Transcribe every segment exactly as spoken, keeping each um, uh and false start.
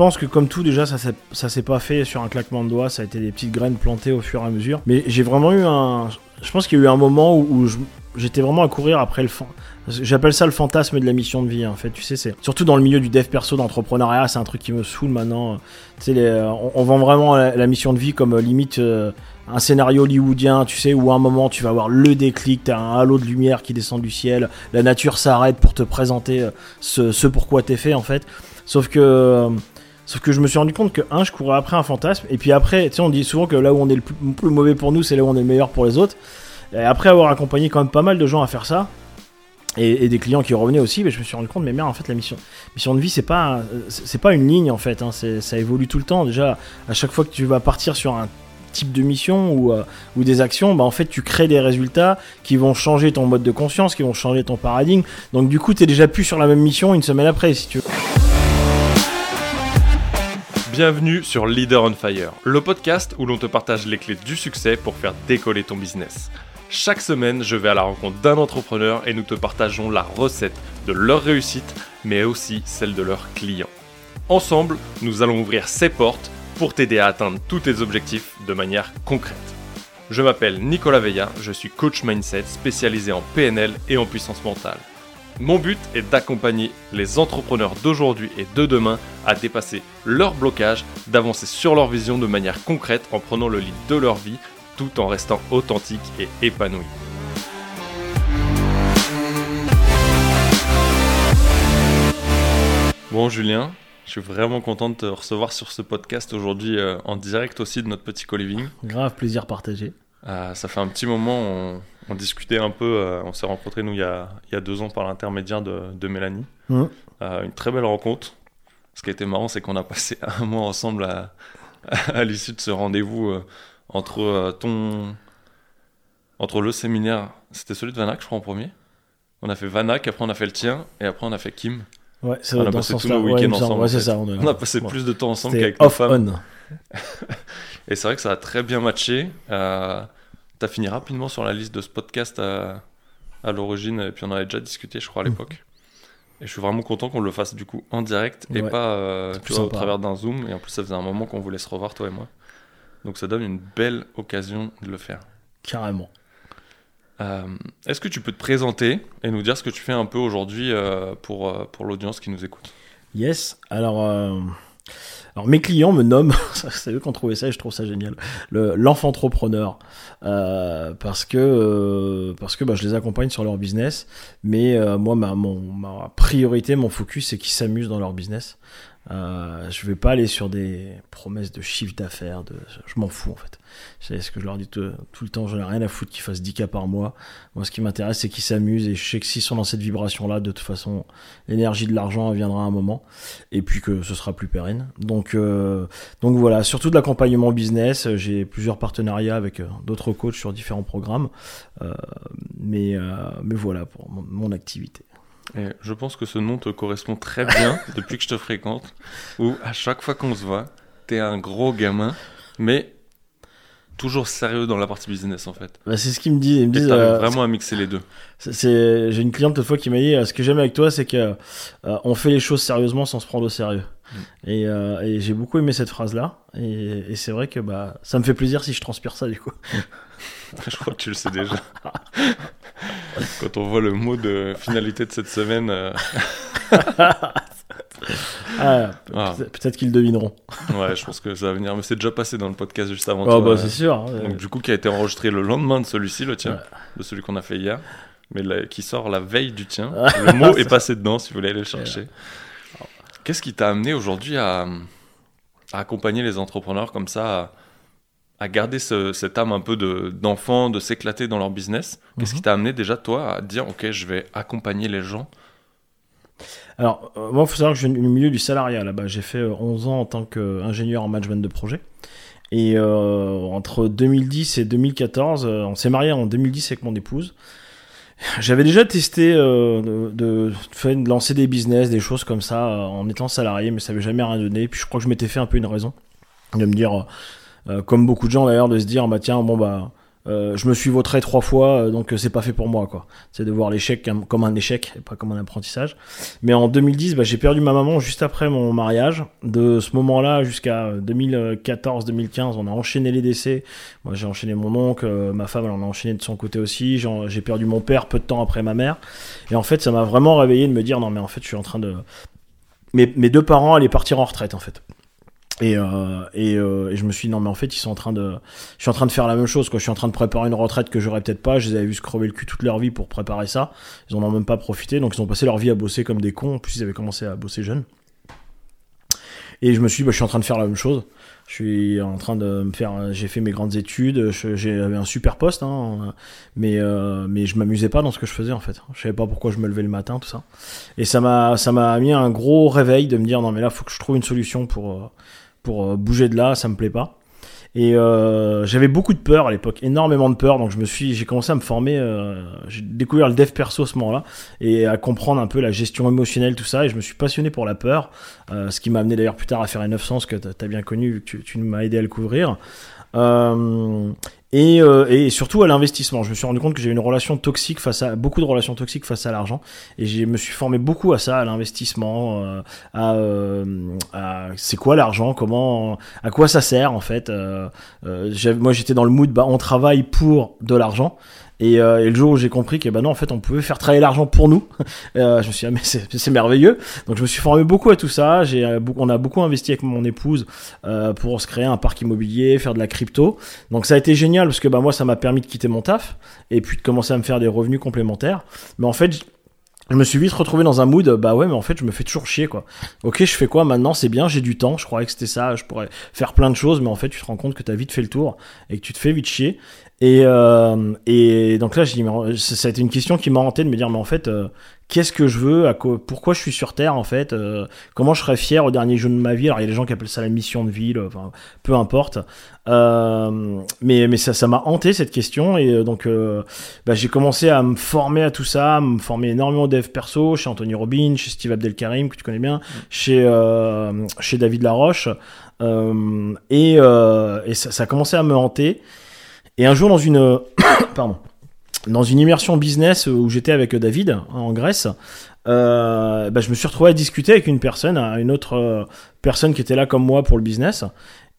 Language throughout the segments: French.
pense que comme tout, déjà, ça s'est, ça s'est pas fait sur un claquement de doigts, ça a été des petites graines plantées au fur et à mesure. Mais j'ai vraiment eu un... Je pense qu'il y a eu un moment où, où je... j'étais vraiment à courir après le fan. J'appelle ça le fantasme de la mission de vie, en fait. Tu sais, c'est surtout dans le milieu du dev perso, d'entrepreneuriat, c'est un truc qui me saoule maintenant. Tu sais, les... on, on vend vraiment la, la mission de vie comme euh, limite euh, un scénario hollywoodien, tu sais, où à un moment tu vas avoir le déclic, t'as un halo de lumière qui descend du ciel, la nature s'arrête pour te présenter ce, ce pourquoi t'es fait, en fait. Sauf que. Euh, Sauf que je me suis rendu compte que, un, je courais après un fantasme, et puis après, tu sais, on dit souvent que là où on est le plus, plus mauvais pour nous, c'est là où on est le meilleur pour les autres. Et après avoir accompagné quand même pas mal de gens à faire ça, et, et des clients qui revenaient aussi, mais je me suis rendu compte, mais merde, en fait, la mission, mission de vie, c'est pas, c'est pas une ligne, en fait, hein, c'est, ça évolue tout le temps. Déjà, à chaque fois que tu vas partir sur un type de mission ou, euh, ou des actions, bah en fait tu crées des résultats qui vont changer ton mode de conscience, qui vont changer ton paradigme. Donc du coup, t'es déjà plus sur la même mission une semaine après, si tu veux. Bienvenue sur Leader on Fire, le podcast où l'on te partage les clés du succès pour faire décoller ton business. Chaque semaine, je vais à la rencontre d'un entrepreneur et nous te partageons la recette de leur réussite, mais aussi celle de leurs clients. Ensemble, nous allons ouvrir ces portes pour t'aider à atteindre tous tes objectifs de manière concrète. Je m'appelle Nicolas Veillat, je suis coach mindset spécialisé en P N L et en puissance mentale. Mon but est d'accompagner les entrepreneurs d'aujourd'hui et de demain à dépasser leurs blocages, d'avancer sur leur vision de manière concrète en prenant le lead de leur vie, tout en restant authentique et épanoui. Bon Julien, je suis vraiment content de te recevoir sur ce podcast aujourd'hui euh, en direct aussi de notre petit co-living. Grave plaisir partagé. Euh, ça fait un petit moment, on, on discutait un peu, euh, on s'est rencontrés nous il y a, il y a deux ans par l'intermédiaire de, de Mélanie. Mmh. Euh, une très belle rencontre. Ce qui a été marrant, c'est qu'on a passé un mois ensemble à, à l'issue de ce rendez-vous euh, entre, euh, ton, entre le séminaire, c'était celui de Vanak je crois en premier. On a fait Vanak, après on a fait le tien et après on a fait Kim. Ouais, ça on a passé tout le week-end ensemble. On a passé plus de temps ensemble c'était qu'avec nos femmes. Et c'est vrai que ça a très bien matché. Euh, tu as fini rapidement sur la liste de ce podcast à, à l'origine, et puis on en avait déjà discuté, je crois, à l'époque. Mmh. Et je suis vraiment content qu'on le fasse du coup en direct et ouais, pas euh, tu vois, au travers d'un Zoom. Et en plus, ça faisait un moment qu'on voulait se revoir, toi et moi. Donc ça donne une belle occasion de le faire. Carrément. Euh, est-ce que tu peux te présenter et nous dire ce que tu fais un peu aujourd'hui euh, pour, euh, pour l'audience qui nous écoute ? Yes, alors, euh... alors mes clients me nomment, c'est eux qui ont trouvé ça et je trouve ça génial, le, l'enfant-entrepreneur, euh, parce que, euh, parce que bah, je les accompagne sur leur business, mais euh, moi ma, mon, ma priorité, mon focus, c'est qu'ils s'amusent dans leur business. Euh, je vais pas aller sur des promesses de chiffre d'affaires, de... je m'en fous en fait. C'est ce que je leur dis tout, tout le temps, j'en ai rien à foutre qu'ils fassent dix K par mois. Moi ce qui m'intéresse c'est qu'ils s'amusent et je sais que s'ils sont dans cette vibration là, de toute façon l'énergie de l'argent viendra à un moment et puis que ce sera plus pérenne. Donc, euh, donc voilà, surtout de l'accompagnement business, j'ai plusieurs partenariats avec euh, d'autres coachs sur différents programmes, euh, mais, euh, mais voilà pour mon, mon activité. Et je pense que ce nom te correspond très bien depuis que je te fréquente, où à chaque fois qu'on se voit, t'es un gros gamin, mais toujours sérieux dans la partie business en fait. Bah, c'est ce qu'ils me disent. Ils me disent, t'arrives euh, vraiment à mixer les deux. C'est, c'est... J'ai une cliente l'autre fois qui m'a dit « Ce que j'aime avec toi, c'est qu'on euh, fait les choses sérieusement sans se prendre au sérieux. » Et, euh, et j'ai beaucoup aimé cette phrase-là. Et, et c'est vrai que bah, ça me fait plaisir si je transpire ça, du coup. Je crois que tu le sais déjà. Quand on voit le mot de finalité de cette semaine... Euh... ah, peut- ah. Peut-être qu'ils devineront. Ouais, je pense que ça va venir. Mais c'est déjà passé dans le podcast juste avant. Oh, toi, bah, c'est euh... sûr. Euh... Donc, du coup, qui a été enregistré le lendemain de celui-ci, le tien, ouais. De celui qu'on a fait hier, mais la... qui sort la veille du tien. Le mot est passé dedans, si vous voulez aller le chercher. Ouais. Qu'est-ce qui t'a amené aujourd'hui à, à accompagner les entrepreneurs comme ça, à, à garder ce, cette âme un peu de, d'enfant, de s'éclater dans leur business ? Qu'est-ce mm-hmm. qui t'a amené déjà, toi, à dire « Ok, je vais accompagner les gens » ? Alors, euh, moi, il faut savoir que je suis du milieu du salariat là-bas. J'ai fait onze ans en tant qu'ingénieur en management de projet. Et euh, entre deux mille dix et deux mille quatorze, on s'est mariés en deux mille dix avec mon épouse. J'avais déjà testé euh, de, de, de lancer des business, des choses comme ça, euh, en étant salarié, mais ça n'avait jamais rien donné. Puis je crois que je m'étais fait un peu une raison de me dire, euh, comme beaucoup de gens d'ailleurs, de se dire, bah tiens, bon bah, euh, je me suis vautré trois fois, euh, donc c'est pas fait pour moi, quoi. C'est de voir l'échec comme un échec, et pas comme un apprentissage. Mais en deux mille dix, bah, j'ai perdu ma maman juste après mon mariage. De ce moment-là jusqu'à deux mille quatorze deux mille quinze, on a enchaîné les décès. Moi, j'ai enchaîné mon oncle, euh, ma femme, elle en a enchaîné de son côté aussi. J'ai, j'ai perdu mon père peu de temps après ma mère. Et en fait, ça m'a vraiment réveillé de me dire, non mais en fait, je suis en train de... Mes, mes deux parents allaient partir en retraite, en fait. Et, euh, et, euh, et je me suis dit, non, mais en fait, ils sont en train de, je suis en train de faire la même chose, quoi. Je suis en train de préparer une retraite que j'aurais peut-être pas. Je les avais vu se crever le cul toute leur vie pour préparer ça. Ils en ont même pas profité. Donc, ils ont passé leur vie à bosser comme des cons. En plus, ils avaient commencé à bosser jeunes. Et je me suis dit, bah, je suis en train de faire la même chose. Je suis en train de me faire, j'ai fait mes grandes études, je, j'avais un super poste, hein, mais euh, mais je m'amusais pas dans ce que je faisais en fait. Je savais pas pourquoi je me levais le matin, tout ça. Et ça m'a ça m'a mis un gros réveil de me dire non mais là faut que je trouve une solution pour pour bouger de là, ça me plaît pas. Et euh, j'avais beaucoup de peur à l'époque, énormément de peur, donc je me suis, j'ai commencé à me former, euh, j'ai découvert le dev perso à ce moment-là, et à comprendre un peu la gestion émotionnelle, tout ça, et je me suis passionné pour la peur, euh, ce qui m'a amené d'ailleurs plus tard à faire les neuf sens que t'as bien connu, vu que tu, tu m'as aidé à le couvrir. Euh, et, euh, et surtout à l'investissement. Je me suis rendu compte que j'avais une relation toxique face à beaucoup de relations toxiques face à l'argent, et je me suis formé beaucoup à ça, à l'investissement, euh, à, euh, à c'est quoi l'argent, comment, à quoi ça sert en fait. Euh, euh, moi j'étais dans le mood, bah on travaille pour de l'argent. Et, euh, et le jour où j'ai compris que ben non en fait on pouvait faire travailler l'argent pour nous, euh, je me suis dit ah, mais c'est, c'est merveilleux. Donc je me suis formé beaucoup à tout ça. J'ai on a beaucoup investi avec mon épouse euh, pour se créer un parc immobilier, faire de la crypto. Donc ça a été génial parce que ben moi ça m'a permis de quitter mon taf et puis de commencer à me faire des revenus complémentaires. Mais en fait je me suis vite retrouvé dans un mood, bah ouais, mais en fait, je me fais toujours chier, quoi. Ok, je fais quoi maintenant? C'est bien, j'ai du temps. Je croyais que c'était ça, je pourrais faire plein de choses, mais en fait, tu te rends compte que t'as vite fait le tour et que tu te fais vite chier. Et, euh, et donc là, j'ai dit, ça a été une question qui m'a hanté de me dire, mais en fait, euh, qu'est-ce que je veux, à quoi, pourquoi je suis sur Terre en fait, euh, comment je serais fier au dernier jour de ma vie. Alors il y a des gens qui appellent ça la mission de vie, le, enfin peu importe. Euh, mais mais ça ça m'a hanté cette question et donc euh, bah, j'ai commencé à me former à tout ça, à me former énormément au dev perso chez Anthony Robbins, chez Steve Abdelkrim que tu connais bien, chez euh, chez David Laroche euh, et euh, et ça, ça a commencé à me hanter. Et un jour dans une pardon. Dans une immersion business où j'étais avec David hein, en Grèce, euh, bah, je me suis retrouvé à discuter avec une personne, une autre personne qui était là comme moi pour le business,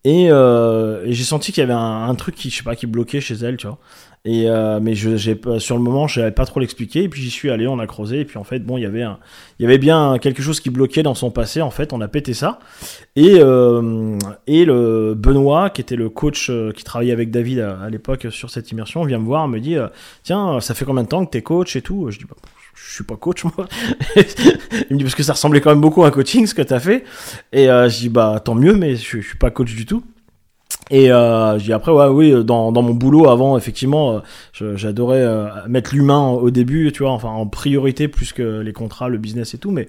et, euh, et j'ai senti qu'il y avait un, un truc qui, je sais pas, qui bloquait chez elle, tu vois. Et euh, mais je, j'ai, sur le moment, je n'avais pas trop l'expliquer. Et puis j'y suis allé, on a creusé. Et puis en fait, bon, il y avait un, il y avait bien quelque chose qui bloquait dans son passé. En fait, on a pété ça. Et euh, et le Benoît, qui était le coach qui travaillait avec David à, à l'époque sur cette immersion, vient me voir, me dit, tiens, ça fait combien de temps que t'es coach et tout. Je dis, bah, je suis pas coach moi. Il me dit parce que ça ressemblait quand même beaucoup à un coaching ce que t'as fait. Et euh, je dis, bah tant mieux, mais je, je suis pas coach du tout. Et euh, j'ai dit après ouais oui dans dans mon boulot avant effectivement euh, je, j'adorais euh, mettre l'humain au début tu vois enfin en priorité plus que les contrats le business et tout mais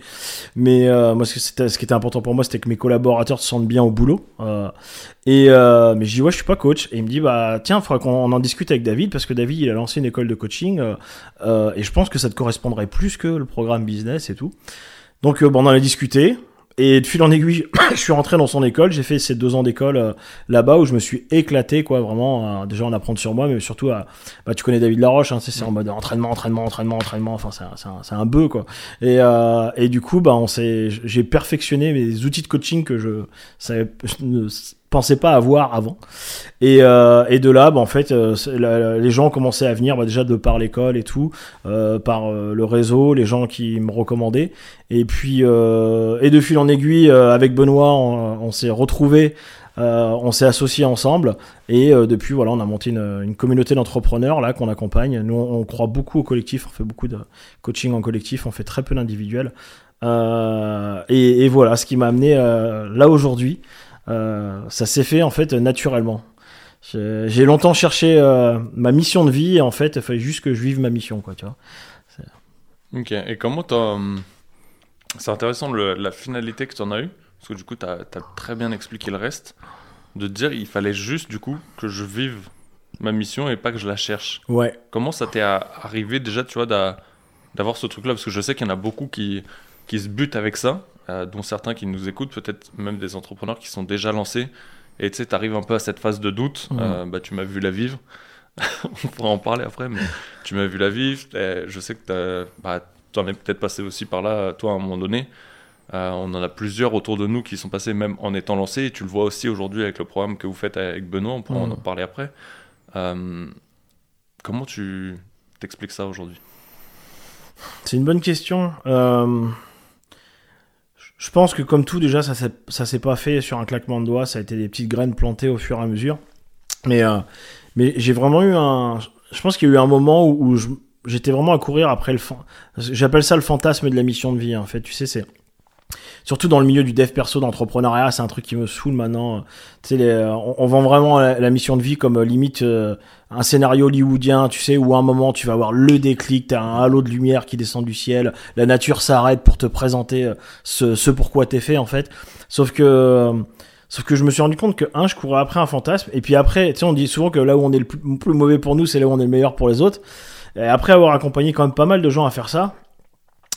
mais euh, moi ce que c'était ce qui était important pour moi c'était que mes collaborateurs se sentent bien au boulot euh, et euh, mais je dis ouais je suis pas coach et il me dit bah tiens faudrait qu'on en discute avec David parce que David il a lancé une école de coaching euh, euh, et je pense que ça te correspondrait plus que le programme business et tout donc euh, bon on en a discuté. Et de fil en aiguille, je suis rentré dans son école, j'ai fait ces deux ans d'école euh, là-bas où je me suis éclaté, quoi, vraiment, euh, déjà en apprendre sur moi, mais surtout, à, bah, tu connais David Laroche, hein, c'est, c'est en mode entraînement, entraînement, entraînement, entraînement, enfin, c'est un, c'est un, c'est un bœuf, quoi. Et, euh, et du coup, bah, on s'est, j'ai perfectionné mes outils de coaching que je savais, je, pensais pas avoir avant et euh, et de là bah en fait euh, la, la, les gens commençaient à venir bah déjà de par l'école et tout euh, par euh, le réseau les gens qui me recommandaient et puis euh, et de fil en aiguille euh, avec Benoît on, on s'est retrouvés euh, on s'est associés ensemble et euh, depuis voilà on a monté une, une communauté d'entrepreneurs là qu'on accompagne nous on, on croit beaucoup au collectif on fait beaucoup de coaching en collectif on fait très peu d'individuel euh, et, et voilà ce qui m'a amené euh, là aujourd'hui. Euh, ça s'est fait en fait naturellement. J'ai, j'ai longtemps cherché euh, ma mission de vie et en fait il fallait juste que je vive ma mission quoi, tu vois. C'est... Ok, et comment t'as... C'est intéressant le, la finalité que t'en as eu parce que du coup t'as, t'as très bien expliqué le reste de te dire il fallait juste du coup que je vive ma mission et pas que je la cherche. Ouais. Comment ça t'est arrivé déjà tu vois d'a, d'avoir ce truc là parce que je sais qu'il y en a beaucoup qui, qui se butent avec ça. Euh, dont certains qui nous écoutent, peut-être même des entrepreneurs qui sont déjà lancés et tu sais, t'arrives un peu à cette phase de doute, mmh. euh, bah, tu m'as vu la vivre on pourra en parler après, mais tu m'as vu la vivre. Je sais que bah, tu en es peut-être passé aussi par là, toi, à un moment donné. Euh, on en a plusieurs autour de nous qui sont passés même en étant lancés. Et tu le vois aussi aujourd'hui avec le programme que vous faites avec Benoît. On pourra mmh. en parler après. Euh, comment tu t'expliques ça aujourd'hui ? C'est une bonne question. Euh... Je pense que comme tout, déjà, ça s'est, ça s'est pas fait sur un claquement de doigts. Ça a été des petites graines plantées au fur et à mesure. Mais, euh, mais j'ai vraiment eu un... Je pense qu'il y a eu un moment où, où je, j'étais vraiment à courir après le... Fa... J'appelle ça le fantasme de la mission de vie, en fait. Tu sais, c'est... Surtout dans le milieu du dev perso, d'entrepreneuriat, c'est un truc qui me saoule maintenant. Tu sais, les, on, on vend vraiment la, la mission de vie comme euh, limite euh, un scénario hollywoodien, tu sais, où à un moment tu vas avoir le déclic, t'as un halo de lumière qui descend du ciel, la nature s'arrête pour te présenter euh, ce, ce pourquoi t'es fait en fait. Sauf que, euh, sauf que je me suis rendu compte que un, je courais après un fantasme, et puis après, tu sais, on dit souvent que là où on est le plus, le plus mauvais pour nous, c'est là où on est le meilleur pour les autres. Et après avoir accompagné quand même pas mal de gens à faire ça.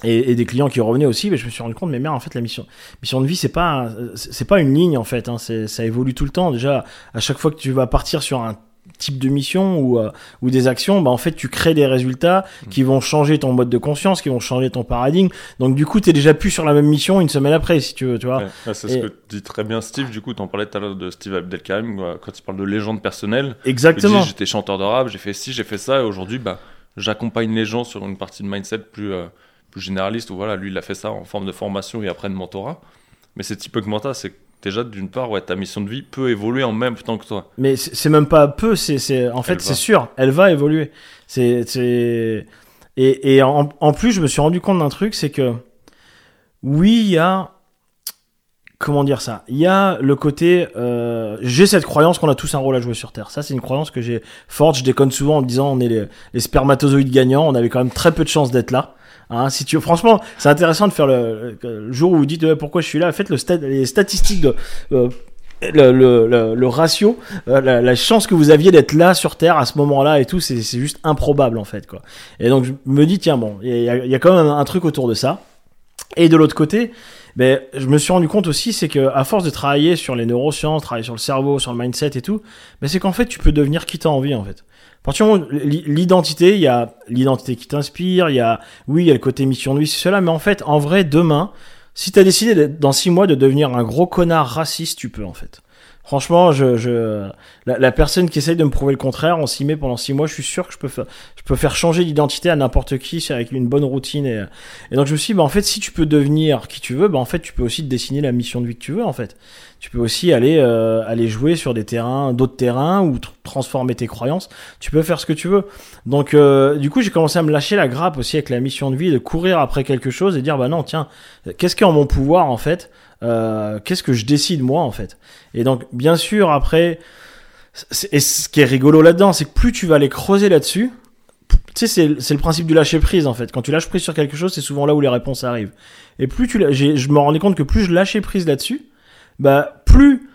Et, et des clients qui revenaient aussi, mais je me suis rendu compte, mais merde, en fait, la mission, mission de vie, c'est pas, c'est pas une ligne, en fait, hein, c'est, ça évolue tout le temps. Déjà, à chaque fois que tu vas partir sur un type de mission ou, euh, ou des actions, bah, en fait, tu crées des résultats qui vont changer ton mode de conscience, qui vont changer ton paradigme. Donc, du coup, t'es déjà plus sur la même mission une semaine après, si tu veux, tu vois. Ouais, là, c'est et... ce que dit très bien Steve. Du coup, t'en parlais tout à l'heure de Steve Abdelkrim, quand il parle de légende personnelle. Exactement. Il dit, j'étais chanteur de rap, j'ai fait ci, j'ai fait ça, et aujourd'hui, bah, j'accompagne les gens sur une partie de mindset plus, euh... généraliste, où voilà, lui il a fait ça en forme de formation et après de mentorat. Mais c'est typiquement ça, c'est déjà d'une part, ouais, ta mission de vie peut évoluer en même temps que toi. Mais c'est même pas peu, c'est, c'est en fait, elle c'est va. Sûr, elle va évoluer. C'est, c'est... Et, et en, en plus, je me suis rendu compte d'un truc, c'est que oui, il y a comment dire ça, il y a le côté, euh, j'ai cette croyance qu'on a tous un rôle à jouer sur Terre. Ça, c'est une croyance que j'ai forte. Je déconne souvent en me disant on est les, les spermatozoïdes gagnants, on avait quand même très peu de chances d'être là. Hein, si tu veux, franchement, c'est intéressant de faire le, le jour où vous dites eh, pourquoi je suis là. Faites le sta- les statistiques de euh, le, le, le, le ratio, euh, la, la chance que vous aviez d'être là sur Terre à ce moment-là et tout, c'est, c'est juste improbable en fait quoi. Et donc je me dis tiens bon, il y a, y a quand même un truc autour de ça. Et de l'autre côté, ben je me suis rendu compte aussi, c'est que à force de travailler sur les neurosciences, travailler sur le cerveau, sur le mindset et tout, ben c'est qu'en fait tu peux devenir qui t'as envie en fait. À partir du moment où l'identité, il y a l'identité qui t'inspire, il y a, oui, il y a le côté mission de vie, c'est cela, mais en fait, en vrai, demain, si t'as décidé d'être, dans six mois de devenir un gros connard raciste, tu peux, en fait. Franchement, je, je, la, la personne qui essaye de me prouver le contraire, on s'y met pendant six mois, je suis sûr que je peux faire, je peux faire changer d'identité à n'importe qui, c'est avec une bonne routine et, et donc je me suis dit, bah, en fait, si tu peux devenir qui tu veux, bah, en fait, tu peux aussi te dessiner la mission de vie que tu veux, en fait. Tu peux aussi aller euh, aller jouer sur des terrains, d'autres terrains, ou tr- transformer tes croyances. Tu peux faire ce que tu veux. Donc, euh, du coup, j'ai commencé à me lâcher la grappe aussi avec la mission de vie, de courir après quelque chose et dire bah non, tiens, qu'est-ce qui est en mon pouvoir en fait euh, qu'est-ce que je décide moi en fait. Et donc, bien sûr, après, c'est, et ce qui est rigolo là-dedans, c'est que plus tu vas aller creuser là-dessus. Tu sais, c'est, c'est le principe du lâcher prise en fait. Quand tu lâches prise sur quelque chose, c'est souvent là où les réponses arrivent. Et plus tu, j'ai, je me rendais compte que plus je lâchais prise là-dessus. Bah, plus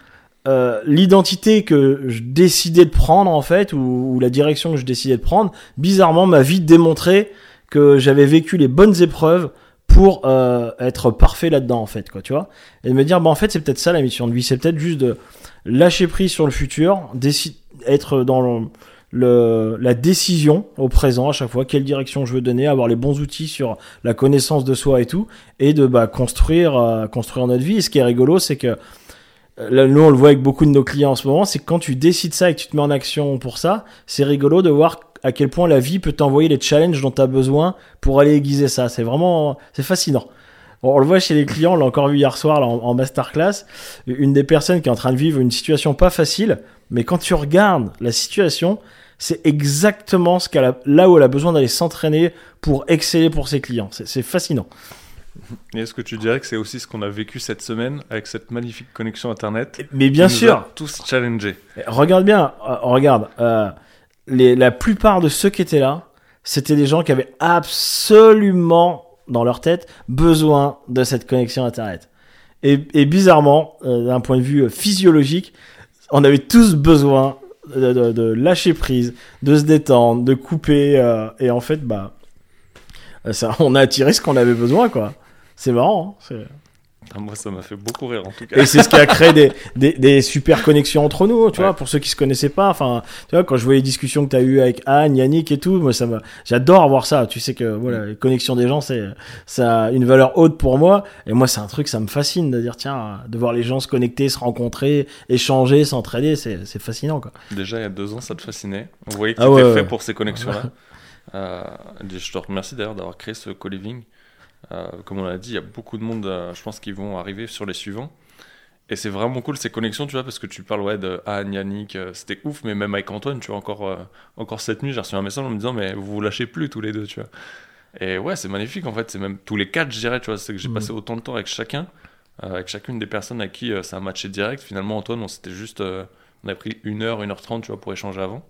euh, l'identité que je décidais de prendre, en fait, ou, ou la direction que je décidais de prendre, bizarrement, m'a vite démontré que j'avais vécu les bonnes épreuves pour euh, être parfait là-dedans, en fait, quoi, tu vois. Et de me dire, bah, en fait, c'est peut-être ça la mission de vie, c'est peut-être juste de lâcher prise sur le futur, déci- être dans le, le, la décision au présent à chaque fois, quelle direction je veux donner, avoir les bons outils sur la connaissance de soi et tout, et de bah, construire, euh, construire notre vie. Et ce qui est rigolo, c'est que là, nous, on le voit avec beaucoup de nos clients en ce moment, c'est que quand tu décides ça et que tu te mets en action pour ça, c'est rigolo de voir à quel point la vie peut t'envoyer les challenges dont tu as besoin pour aller aiguiser ça. C'est vraiment, c'est fascinant. On le voit chez les clients, on l'a encore vu hier soir là, en, en masterclass, une des personnes qui est en train de vivre une situation pas facile, mais quand tu regardes la situation, c'est exactement ce qu'elle a, là où elle a besoin d'aller s'entraîner pour exceller pour ses clients. C'est, c'est fascinant. Et est-ce que tu dirais que c'est aussi ce qu'on a vécu cette semaine avec cette magnifique connexion internet? Mais bien sûr, nous a tous challengés. Regarde bien, euh, regarde, euh, les, la plupart de ceux qui étaient là, c'était des gens qui avaient absolument dans leur tête besoin de cette connexion internet. Et, et bizarrement, euh, d'un point de vue physiologique, on avait tous besoin de, de, de lâcher prise, de se détendre, de couper. Euh, et en fait, bah, ça, on a attiré ce qu'on avait besoin, quoi. C'est marrant. Hein, c'est... Moi, ça m'a fait beaucoup rire, en tout cas. Et c'est ce qui a créé des, des, des super connexions entre nous, tu ouais. vois, pour ceux qui se connaissaient pas. Enfin, tu vois, quand je vois les discussions que tu as eues avec Anne, Yannick et tout, moi, ça m'a... j'adore avoir ça. Tu sais que, voilà, les connexions des gens, c'est, ça a une valeur haute pour moi. Et moi, c'est un truc, ça me fascine de dire, tiens, de voir les gens se connecter, se rencontrer, échanger, s'entraider, c'est, c'est fascinant, quoi. Déjà, il y a deux ans, ça te fascinait. On voyait que ah, tu étais ouais, fait ouais. pour ces connexions-là. euh, je te remercie d'ailleurs d'avoir créé ce co-living. Euh, comme on l'a dit, il y a beaucoup de monde, euh, je pense, qui vont arriver sur les suivants. Et c'est vraiment cool ces connexions, tu vois, parce que tu parles ouais, de Anne, Yannick, euh, c'était ouf, mais même avec Antoine, tu vois, encore, euh, encore cette nuit, j'ai reçu un message en me disant, mais vous vous lâchez plus tous les deux, tu vois. Et ouais, c'est magnifique, en fait, c'est même tous les quatre, je dirais, tu vois, c'est que j'ai mmh. passé autant de temps avec chacun, euh, avec chacune des personnes à qui euh, ça a matché direct. Finalement, Antoine, on s'était juste, euh, on a pris une heure, une heure trente, tu vois, pour échanger avant.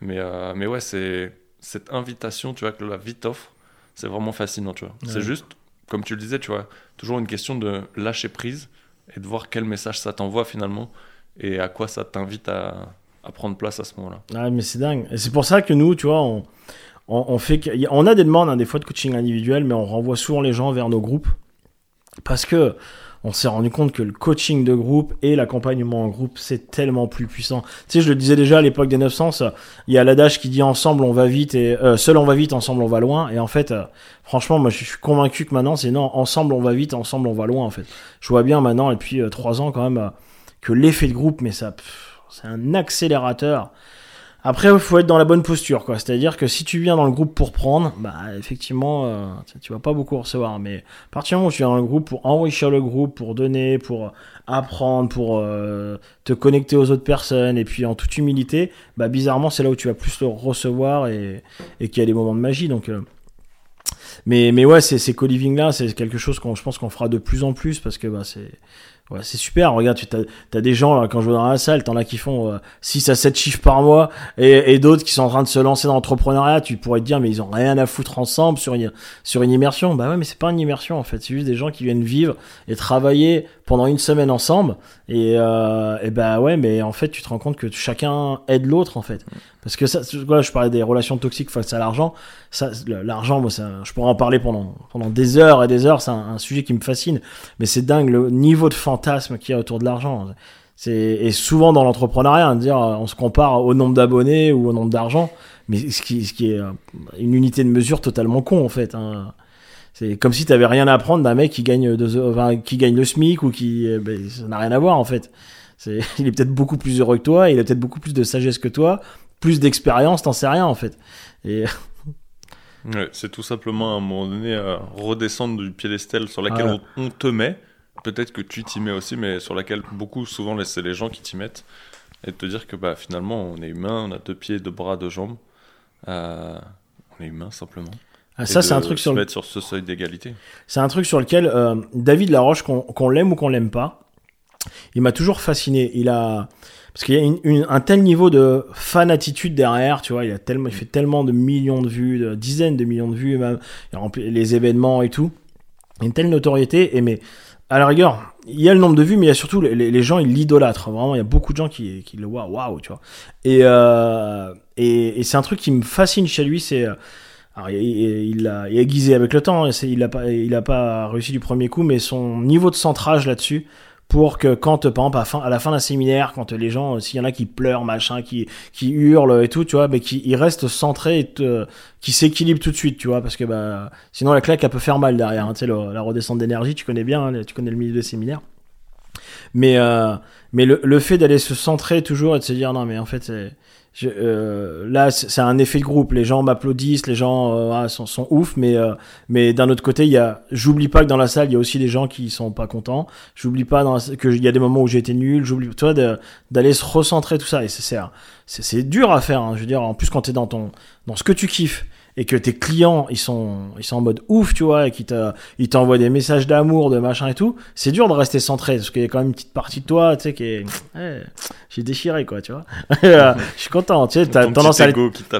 Mais, euh, mais ouais, c'est cette invitation, tu vois, que la vie t'offre. C'est vraiment fascinant, tu vois. Ouais. C'est juste, comme tu le disais, tu vois, toujours une question de lâcher prise et de voir quel message ça t'envoie finalement et à quoi ça t'invite à, à prendre place à ce moment-là. Ah, mais c'est dingue. Et c'est pour ça que nous, tu vois, on, on, on, fait, on a des demandes, hein, des fois de coaching individuel, mais on renvoie souvent les gens vers nos groupes parce que on s'est rendu compte que le coaching de groupe et l'accompagnement en groupe, c'est tellement plus puissant. Tu sais, je le disais déjà à l'époque des neuf sens, il y a l'adage qui dit ensemble on va vite et euh, seul on va vite, ensemble on va loin. Et en fait, euh, franchement, moi je suis convaincu que maintenant c'est non, ensemble on va vite, ensemble on va loin en fait. Je vois bien maintenant et puis euh, trois ans quand même euh, que l'effet de groupe, mais ça, pff, c'est un accélérateur. Après, il faut être dans la bonne posture, quoi. C'est-à-dire que si tu viens dans le groupe pour prendre, bah effectivement, euh, tu vas pas beaucoup recevoir. Mais à partir du moment où tu viens dans le groupe pour enrichir le groupe, pour donner, pour apprendre, pour euh, te connecter aux autres personnes, et puis en toute humilité, bah bizarrement, c'est là où tu vas plus le recevoir et, et qu'il y a des moments de magie. Donc, euh, mais mais ouais, c'est, ces co-living là, c'est quelque chose qu'on, je pense, qu'on fera de plus en plus parce que bah c'est ouais, c'est super. Regarde, tu t'as, t'as des gens là, quand je vais dans la salle, t'en as qui font euh, six à sept chiffres par mois et, et d'autres qui sont en train de se lancer dans l'entrepreneuriat. Tu pourrais te dire, mais ils ont rien à foutre ensemble sur une, sur une immersion. Bah ouais, mais c'est pas une immersion en fait. C'est juste des gens qui viennent vivre et travailler pendant une semaine ensemble. Et, euh, et bah ouais, mais en fait, tu te rends compte que chacun aide l'autre en fait. Parce que ça, voilà, je parlais des relations toxiques face à l'argent. Ça, l'argent, moi, ça, je pourrais en parler pendant, pendant des heures et des heures. C'est un, un sujet qui me fascine. Mais c'est dingue le niveau de fantasme qu'il y a autour de l'argent. C'est, et souvent dans l'entrepreneuriat, hein, dire, on se compare au nombre d'abonnés ou au nombre d'argent, mais ce qui, ce qui est une unité de mesure totalement con en fait. Hein. C'est comme si tu n'avais rien à apprendre d'un mec qui gagne, deux, enfin, qui gagne le SMIC ou qui... Ben, ça n'a rien à voir en fait. C'est, il est peut-être beaucoup plus heureux que toi, il a peut-être beaucoup plus de sagesse que toi, plus d'expérience, t'en sais rien en fait. Et... Ouais, c'est tout simplement à un moment donné euh, redescendre du piédestal sur lequel ah on te met. Peut-être que tu t'y mets aussi, mais sur laquelle beaucoup, souvent, c'est les gens qui t'y mettent. Et de te dire que bah, finalement, on est humain, on a deux pieds, deux bras, deux jambes. Euh, on est humain, simplement. Ah, ça, c'est un truc sur le... sur ce seuil d'égalité. C'est un truc sur lequel euh, David Laroche, qu'on, qu'on l'aime ou qu'on l'aime pas, il m'a toujours fasciné. Il a... Parce qu'il y a une, une, un tel niveau de fan attitude derrière, tu vois, il, a tellement, il fait tellement de millions de vues, de dizaines de millions de vues, même, il remplit les événements et tout. Une telle notoriété, et mais... À la rigueur, il y a le nombre de vues, mais il y a surtout les, les gens, ils l'idolâtrent. Vraiment, il y a beaucoup de gens qui, qui le voient, waouh, tu vois. Et, euh, et, et c'est un truc qui me fascine chez lui, c'est, alors, il, il l'a, il a aiguisé avec le temps, c'est, il a pas, il a pas réussi du premier coup, mais son niveau de centrage là-dessus, pour que quand, par exemple, à, fin, à la fin d'un séminaire, quand les gens, s'il y en a qui pleurent, machin, qui, qui hurlent et tout, tu vois, mais qui, ils restent centrés et te, qui s'équilibrent tout de suite, tu vois, parce que, bah, sinon la claque, elle peut faire mal derrière, hein, tu sais, le, la redescente d'énergie, tu connais bien, hein, tu connais le milieu des séminaires. Mais, euh, mais le, le fait d'aller se centrer toujours et de se dire, non, mais en fait, c'est, je, euh, là, c'est un effet de groupe. Les gens m'applaudissent, les gens euh, ah, sont, sont ouf, mais euh, mais d'un autre côté, il y a, j'oublie pas que dans la salle, il y a aussi des gens qui sont pas contents. J'oublie pas dans la, que il y a des moments où j'ai été nul. J'oublie, toi, de, d'aller se recentrer tout ça. Et c'est c'est c'est, c'est dur à faire. Hein, je veux dire, en plus quand t'es dans ton dans ce que tu kiffes et que tes clients ils sont ils sont en mode ouf, tu vois, et qu'ils te ils t'envoient des messages d'amour, de machin et tout. C'est dur de rester centré parce qu'il y a quand même une petite partie de toi, tu sais, qui est hey, j'ai déchiré quoi, tu vois. Je suis content. Tu sais, t'as tendance à.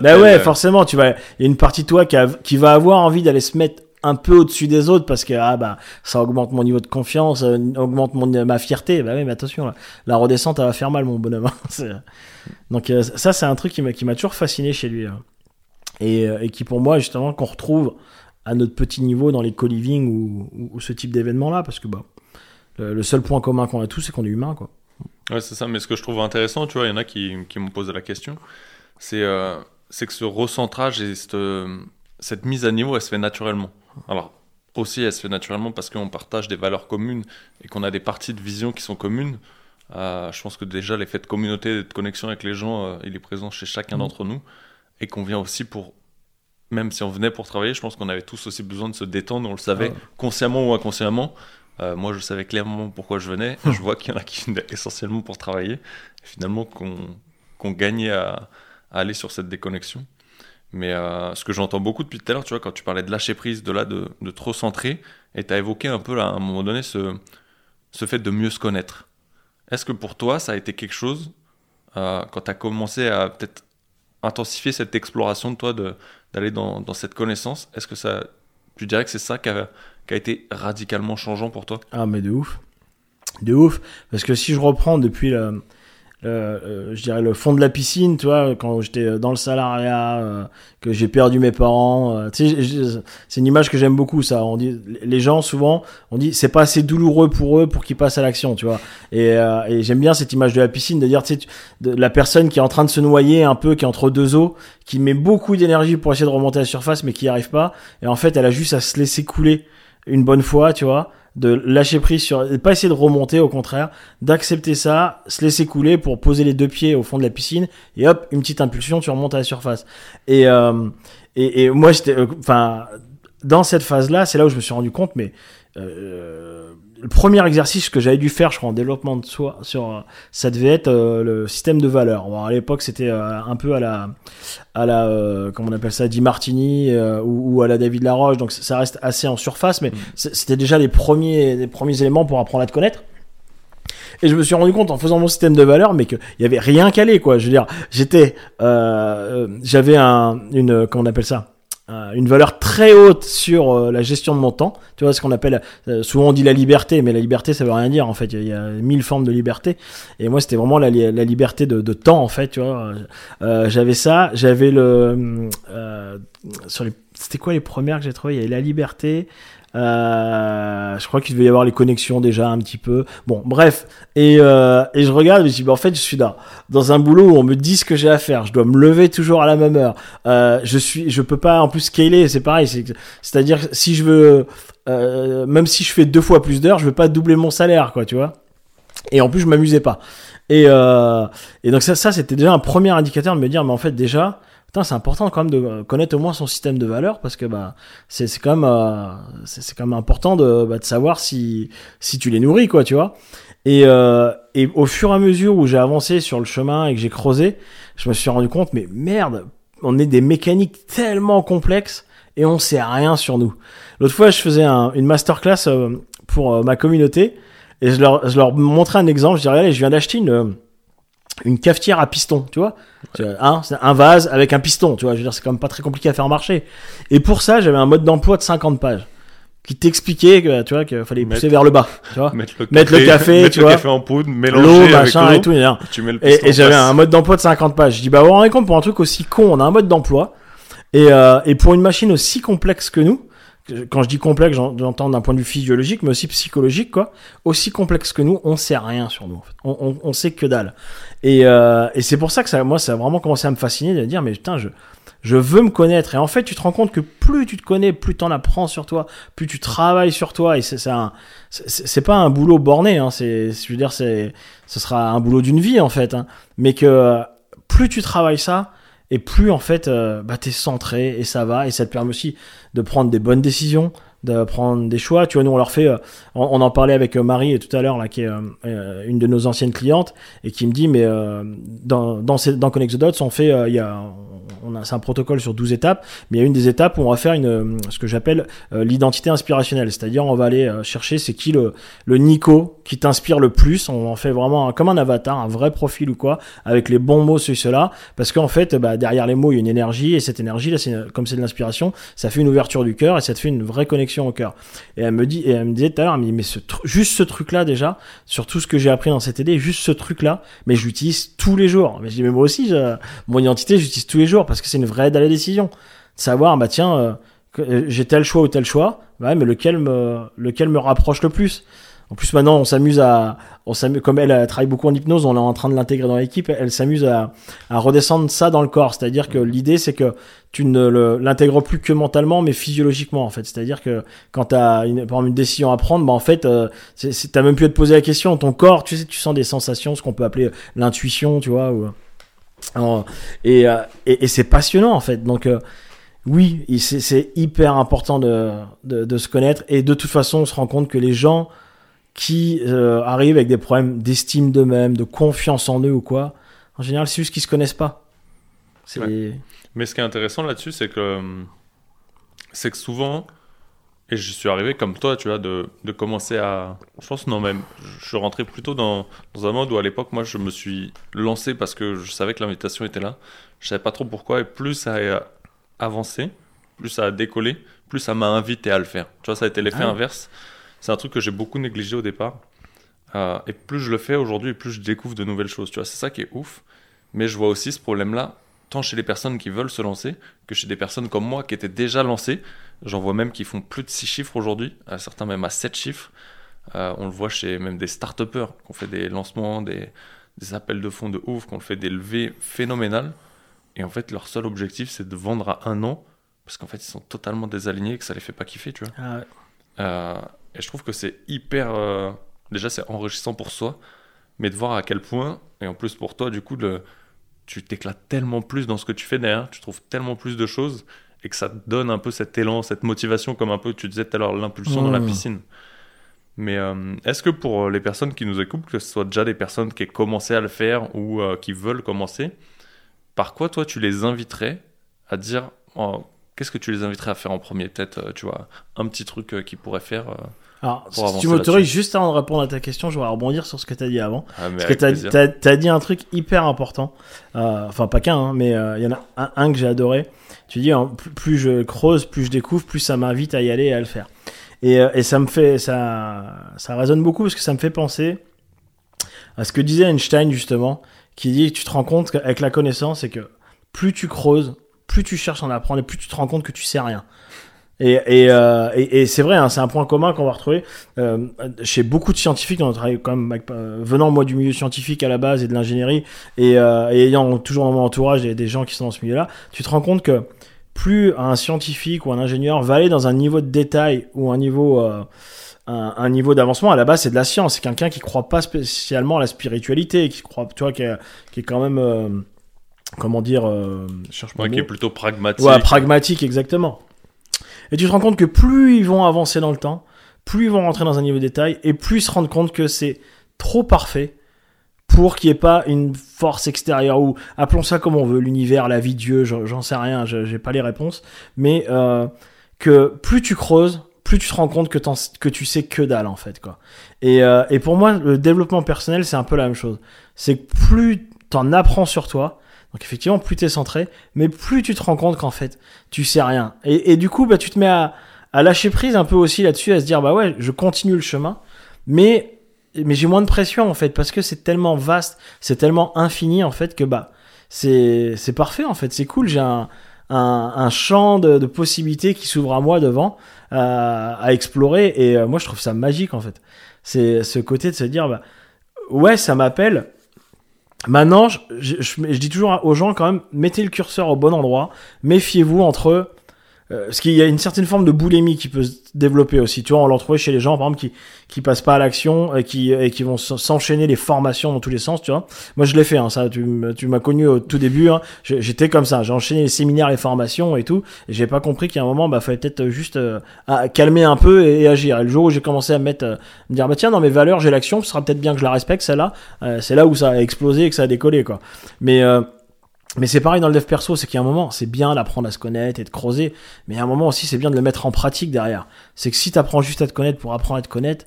Bah ouais, forcément, tu vas. Il y a une partie de toi qui, a... qui va avoir envie d'aller se mettre un peu au-dessus des autres parce que ah bah ça augmente mon niveau de confiance, euh, augmente mon ma fierté. Bah oui, mais attention, là. La redescente, elle va faire mal, mon bonhomme. c'est... Donc euh, ça, c'est un truc qui m'a qui m'a toujours fasciné chez lui hein. et, euh, et qui pour moi justement qu'on retrouve à notre petit niveau dans les co-living ou, ou, ou ce type d'événement là parce que bah le, le seul point commun qu'on a tous, c'est qu'on est humain, quoi. Ouais, c'est ça. Mais ce que je trouve intéressant, tu vois, il y en a qui, qui m'ont posé la question, c'est, euh, c'est que ce recentrage et cette, cette mise à niveau, elle se fait naturellement. Alors, aussi, elle se fait naturellement parce qu'on partage des valeurs communes et qu'on a des parties de vision qui sont communes. Euh, je pense que déjà, l'effet de communauté, de connexion avec les gens, euh, il est présent chez chacun mmh. d'entre nous, et qu'on vient aussi pour... Même si on venait pour travailler, je pense qu'on avait tous aussi besoin de se détendre, on le savait, ah. consciemment ou inconsciemment. Euh, moi, je savais clairement pourquoi je venais. Je vois qu'il y en a qui venaient essentiellement pour travailler. Et finalement, qu'on, qu'on gagnait à, à aller sur cette déconnexion. Mais euh, ce que j'entends beaucoup depuis tout à l'heure, tu vois, quand tu parlais de lâcher prise, de là, de, de trop centrer, et tu as évoqué un peu, là, à un moment donné, ce, ce fait de mieux se connaître. Est-ce que pour toi, ça a été quelque chose, euh, quand tu as commencé à peut-être intensifier cette exploration de toi, de, d'aller dans, dans cette connaissance, est-ce que ça, tu dirais que c'est ça qui a, qui a été radicalement changeant pour toi? Ah, mais de ouf. De ouf. Parce que si je reprends depuis le, le, je dirais le fond de la piscine, tu vois, quand j'étais dans le salariat, que j'ai perdu mes parents, tu sais, je, je, c'est une image que j'aime beaucoup, ça. On dit, les gens, souvent, on dit, c'est pas assez douloureux pour eux pour qu'ils passent à l'action, tu vois. Et, euh, et j'aime bien cette image de la piscine, de dire, tu sais, de, la personne qui est en train de se noyer un peu, qui est entre deux eaux, qui met beaucoup d'énergie pour essayer de remonter à la surface, mais qui n'y arrive pas. Et en fait, elle a juste à se laisser couler une bonne fois, tu vois, de lâcher prise sur, de pas essayer de remonter, au contraire, d'accepter ça, se laisser couler pour poser les deux pieds au fond de la piscine, et hop, une petite impulsion, tu remontes à la surface. Et, euh, et, et moi, j'étais, enfin, euh, dans cette phase-là, c'est là où je me suis rendu compte, mais, euh, le premier exercice que j'avais dû faire, je crois, en développement de soi, sur, ça devait être euh, le système de valeurs. Alors, à l'époque, c'était euh, un peu à la, à la, euh, comment on appelle ça, Di Martini euh, ou, ou à la David Laroche. Donc, ça reste assez en surface, mais c'était déjà les premiers, les premiers éléments pour apprendre à te connaître. Et je me suis rendu compte en faisant mon système de valeurs, mais qu'il y avait rien calé, quoi. Je veux dire, j'étais, euh, j'avais un, une, comment on appelle ça? Une valeur très haute sur euh, la gestion de mon temps, tu vois, ce qu'on appelle euh, souvent on dit la liberté, mais la liberté ça veut rien dire en fait, il y, y a mille formes de liberté, et moi c'était vraiment la, la liberté de, de temps en fait, tu vois, euh, j'avais ça, j'avais le euh, sur les, c'était quoi les premières que j'ai trouvées, il y avait la liberté, euh, je crois qu'il devait y avoir les connexions déjà un petit peu, bon bref, et euh, et je regarde, je me dis bah, en fait je suis là dans un boulot où on me dit ce que j'ai à faire, je dois me lever toujours à la même heure, euh, je suis, je peux pas en plus scaler, c'est pareil, c'est c'est-à-dire si je veux, euh, même si je fais deux fois plus d'heures, je veux pas doubler mon salaire, quoi, tu vois, et en plus je m'amusais pas, et euh, et donc ça ça c'était déjà un premier indicateur de me dire mais en fait déjà putain, c'est important quand même de connaître au moins son système de valeurs, parce que bah c'est c'est quand même euh, c'est c'est quand même important de bah, de savoir si si tu les nourris, quoi, tu vois. Et euh, et au fur et à mesure où j'ai avancé sur le chemin et que j'ai creusé, je me suis rendu compte mais merde, on est des mécaniques tellement complexes et on sait rien sur nous. L'autre fois, je faisais un, une masterclass euh, pour euh, ma communauté, et je leur je leur montrais un exemple, je disais allez, je viens d'acheter une euh, une cafetière à piston, tu vois, ouais. un, un vase avec un piston, tu vois, je veux dire, c'est quand même pas très compliqué à faire marcher. Et pour ça, j'avais un mode d'emploi de cinquante pages qui t'expliquait que, tu vois, qu'il fallait mettre, pousser vers le bas, tu vois, mettre le café, mettre le café, mettre tu le vois, café en poudre, mélanger l'eau, machin avec l'eau, et tout, et, tu mets le piston et, et j'avais un mode d'emploi de cinquante pages. Je dis, bah, vous vous rendez compte, pour un truc aussi con, on a un mode d'emploi, et, euh, et pour une machine aussi complexe que nous, quand je dis complexe, j'entends d'un point de vue physiologique, mais aussi psychologique, quoi. Aussi complexe que nous, on sait rien sur nous. En fait. on, on, on sait que dalle. Et, euh, et c'est pour ça que ça, moi, ça a vraiment commencé à me fasciner de dire, mais putain, je, je veux me connaître. Et en fait, tu te rends compte que plus tu te connais, plus t'en apprends sur toi, plus tu travailles sur toi. Et c'est ça, c'est, c'est pas un boulot borné. Hein. C'est, je veux dire, c'est, ce sera un boulot d'une vie en fait. Hein. Mais que plus tu travailles ça. Et plus, en fait, euh, bah, t'es centré et ça va. Et ça te permet aussi de prendre des bonnes décisions, de prendre des choix. Tu vois, nous, on leur fait... Euh, on, on en parlait avec euh, Marie et tout à l'heure, là, qui est euh, une de nos anciennes clientes, et qui me dit, mais euh, dans, dans, ces, dans Connect the Dots, on fait... Euh, y a, on a, c'est un protocole sur douze étapes, mais il y a une des étapes où on va faire une, ce que j'appelle euh, l'identité inspirationnelle. C'est-à-dire, on va aller euh, chercher c'est qui le, le Nico qui t'inspire le plus. On en fait vraiment un, comme un avatar, un vrai profil ou quoi, avec les bons mots, celui cela, parce qu'en fait, bah, derrière les mots, il y a une énergie, et cette énergie, là, c'est, comme c'est de l'inspiration, ça fait une ouverture du cœur, et ça te fait une vraie connexion au cœur. Et elle me dit, et elle me disait tout à l'heure, elle me dit, mais ce tru- juste ce truc-là, déjà, sur tout ce que j'ai appris dans cette idée, juste ce truc-là, mais je l'utilise tous les jours. Mais je dis, mais moi aussi, je, mon identité, j'utilise tous les jours, parce que c'est une vraie aide à la décision. De savoir, bah tiens, euh, que, euh, j'ai tel choix ou tel choix, bah, mais lequel me, lequel me rapproche le plus. En plus, maintenant, on s'amuse à, on s'amuse, comme elle travaille beaucoup en hypnose, on est en train de l'intégrer dans l'équipe, elle s'amuse à, à redescendre ça dans le corps. C'est-à-dire que l'idée, c'est que tu ne le, l'intègres plus que mentalement, mais physiologiquement, en fait. C'est-à-dire que quand t'as une, par exemple, une décision à prendre, bah, en fait, euh, c'est, c'est, t'as même plus à te poser la question. Ton corps, tu sais, tu sens des sensations, ce qu'on peut appeler l'intuition, tu vois, ou, alors, et, euh, et, et c'est passionnant, en fait. Donc, euh, oui, c'est, c'est hyper important de, de, de se connaître. Et de toute façon, on se rend compte que les gens qui euh, arrivent avec des problèmes d'estime d'eux-mêmes, de confiance en eux ou quoi, en général, c'est juste qu'ils ne se connaissent pas. C'est... Ouais. Mais ce qui est intéressant là-dessus, c'est que, c'est que souvent, et je suis arrivé comme toi, tu vois, de, de commencer à... Je pense, non, même, je suis rentré plutôt dans, dans un mode où à l'époque, moi, je me suis lancé parce que je savais que l'invitation était là. Je ne savais pas trop pourquoi, et plus ça a avancé, plus ça a décollé, plus ça m'a invité à le faire. Tu vois, ça a été l'effet ah. inverse. C'est un truc que j'ai beaucoup négligé au départ. Euh, et plus je le fais aujourd'hui, plus je découvre de nouvelles choses. Tu vois, c'est ça qui est ouf. Mais je vois aussi ce problème-là, tant chez les personnes qui veulent se lancer, que chez des personnes comme moi qui étaient déjà lancées. J'en vois même qui font plus de six chiffres aujourd'hui, certains même à sept chiffres. Euh, on le voit chez même des start-upers, qu'on fait des lancements, des, des appels de fonds de ouf, qu'on fait des levées phénoménales. Et en fait, leur seul objectif, c'est de vendre à un an, parce qu'en fait, ils sont totalement désalignés et que ça les fait pas kiffer, tu vois. Ah ouais. euh, Et je trouve que c'est hyper... Euh, déjà, c'est enrichissant pour soi, mais de voir à quel point, et en plus pour toi, du coup, le, tu t'éclates tellement plus dans ce que tu fais derrière, tu trouves tellement plus de choses, et que ça te donne un peu cet élan, cette motivation, comme un peu, tu disais tout à l'heure, l'impulsion mmh. dans la piscine. Mais euh, est-ce que pour les personnes qui nous écoutent, que ce soit déjà des personnes qui ont commencé à le faire ou euh, qui veulent commencer, par quoi, toi, tu les inviterais à dire... Oh, qu'est-ce que tu les inviterais à faire en premier? Peut-être, tu vois, un petit truc qu'ils pourraient faire. Alors, pour si tu m'autorises, juste avant de répondre à ta question, je vais rebondir sur ce que tu as dit avant. Ah, parce que tu as dit un truc hyper important. Euh, enfin, pas qu'un, hein, mais il euh, y en a un, un que j'ai adoré. Tu dis, hein, plus, plus je creuse, plus je découvre, plus ça m'invite à y aller et à le faire. Et, et ça me fait, ça, ça résonne beaucoup parce que ça me fait penser à ce que disait Einstein, justement, qui dit que tu te rends compte qu'avec la connaissance, c'est que plus tu creuses, plus tu cherches à en apprendre et plus tu te rends compte que tu sais rien. Et, et, euh, et, et c'est vrai, hein, c'est un point commun qu'on va retrouver euh, chez beaucoup de scientifiques. On travaille quand même avec, euh, venant moi du milieu scientifique à la base et de l'ingénierie et, euh, et ayant toujours dans mon entourage des, des gens qui sont dans ce milieu-là, tu te rends compte que plus un scientifique ou un ingénieur va aller dans un niveau de détail ou un niveau... Euh, Un, un niveau d'avancement. À la base, c'est de la science. C'est quelqu'un qui croit pas spécialement à la spiritualité, qui croit, tu vois, qui, a, qui est quand même... Euh, comment dire, euh, je cherche pas ouais, qui est plutôt pragmatique. Ouais, pragmatique, exactement. Et tu te rends compte que plus ils vont avancer dans le temps, plus ils vont rentrer dans un niveau de détail, et plus ils se rendent compte que c'est trop parfait pour qu'il n'y ait pas une force extérieure, ou appelons ça comme on veut, l'univers, la vie, Dieu, j'en sais rien, j'ai pas les réponses, mais euh, que plus tu creuses, plus tu te rends compte que, que tu sais que dalle, en fait, quoi. Et, euh, et pour moi, le développement personnel, c'est un peu la même chose. C'est que plus t'en apprends sur toi, donc effectivement, plus t'es centré, mais plus tu te rends compte qu'en fait, tu sais rien. Et, et du coup, bah, tu te mets à, à lâcher prise un peu aussi là-dessus, à se dire, bah ouais, je continue le chemin, mais, mais j'ai moins de pression, en fait, parce que c'est tellement vaste, c'est tellement infini, en fait, que bah, c'est, c'est parfait, en fait, c'est cool, j'ai un, un, un champ de, de possibilités qui s'ouvre à moi devant, euh, à explorer, et euh, moi, je trouve ça magique, en fait. C'est ce côté de se dire, bah, ouais, ça m'appelle. Maintenant, je, je, je, je dis toujours aux gens quand même, mettez le curseur au bon endroit, méfiez-vous entre... Euh, parce qu'il y a une certaine forme de boulimie qui peut se développer aussi. Tu vois, on l'a retrouvé chez les gens, par exemple, qui qui passent pas à l'action et qui et qui vont s'enchaîner les formations dans tous les sens. Tu vois, moi je l'ai fait, hein, ça. Tu, tu m'as connu au tout début. Hein, j'étais comme ça. J'ai enchaîné les séminaires, les formations et tout. Et j'ai pas compris qu'il y a un moment, bah, fallait peut-être juste euh, à, calmer un peu et, et agir. Et le jour où j'ai commencé à me mettre, euh, me dire, bah tiens, dans mes valeurs, j'ai l'action. Ce sera peut-être bien que je la respecte, celle-là. Euh, c'est là où ça a explosé et que ça a décollé, quoi. Mais euh, Mais c'est pareil dans le dev perso, c'est qu'il y a un moment, c'est bien d'apprendre à se connaître et de creuser, mais il y a un moment aussi, c'est bien de le mettre en pratique derrière. C'est que si t'apprends juste à te connaître pour apprendre à te connaître,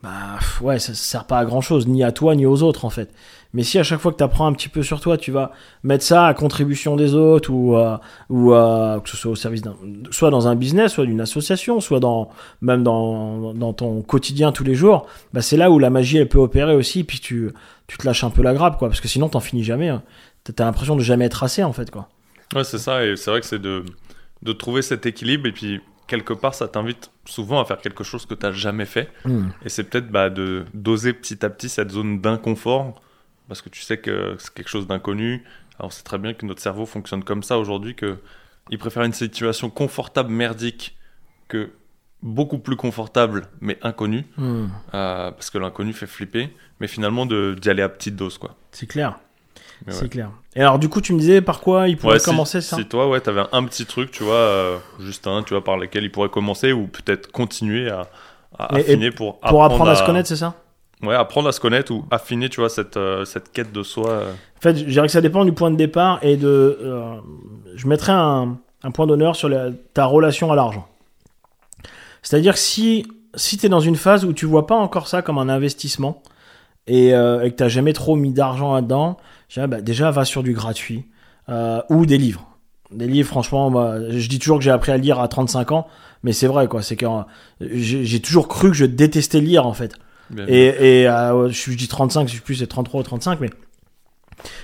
bah ouais, ça sert pas à grand chose, ni à toi ni aux autres en fait. Mais si à chaque fois que t'apprends un petit peu sur toi, tu vas mettre ça à contribution des autres ou euh, ou euh, que ce soit au service d'un, soit dans un business, soit d'une association, soit dans même dans dans ton quotidien tous les jours, bah c'est là où la magie elle peut opérer aussi. Puis tu tu te lâches un peu la grappe quoi, parce que sinon t'en finis jamais. Hein. T'as l'impression de jamais être assez en fait quoi. Ouais c'est ça et c'est vrai que c'est de, de trouver cet équilibre et puis quelque part, ça t'invite souvent à faire quelque chose que tu n'as jamais fait. Mmh. Et c'est peut-être bah, de, d'oser petit à petit cette zone d'inconfort, parce que tu sais que c'est quelque chose d'inconnu. Alors, c'est très bien que notre cerveau fonctionne comme ça aujourd'hui, qu'il préfère une situation confortable, merdique, que beaucoup plus confortable, mais inconnue, mmh. euh, parce que l'inconnu fait flipper, mais finalement de, d'y aller à petite dose, quoi. C'est clair. Mais c'est ouais. clair. Et alors, du coup, tu me disais par quoi il pourrait ouais, commencer si, ça ? Si toi, ouais, t'avais un petit truc, tu vois, euh, juste un, tu vois, par lequel il pourrait commencer ou peut-être continuer à, à et, affiner et pour, pour apprendre, apprendre à, à se connaître, c'est ça ? Ouais, apprendre à se connaître ou affiner, tu vois, cette, euh, cette quête de soi. Euh... En fait, je dirais que ça dépend du point de départ et de. Euh, je mettrais un, un point d'honneur sur la, ta relation à l'argent. C'est-à-dire que si, si t'es dans une phase où tu vois pas encore ça comme un investissement. Et, euh, et que tu n'as jamais trop mis d'argent là-dedans, je dirais, bah, déjà, va sur du gratuit euh, ou des livres. Des livres, franchement, bah, je dis toujours que j'ai appris à lire à trente-cinq ans, mais c'est vrai, quoi. C'est que euh, j'ai, j'ai toujours cru que je détestais lire, en fait. Bien et bien. et euh, je, je dis trente-cinq, je sais plus, c'est trente-trois ou trente-cinq, mais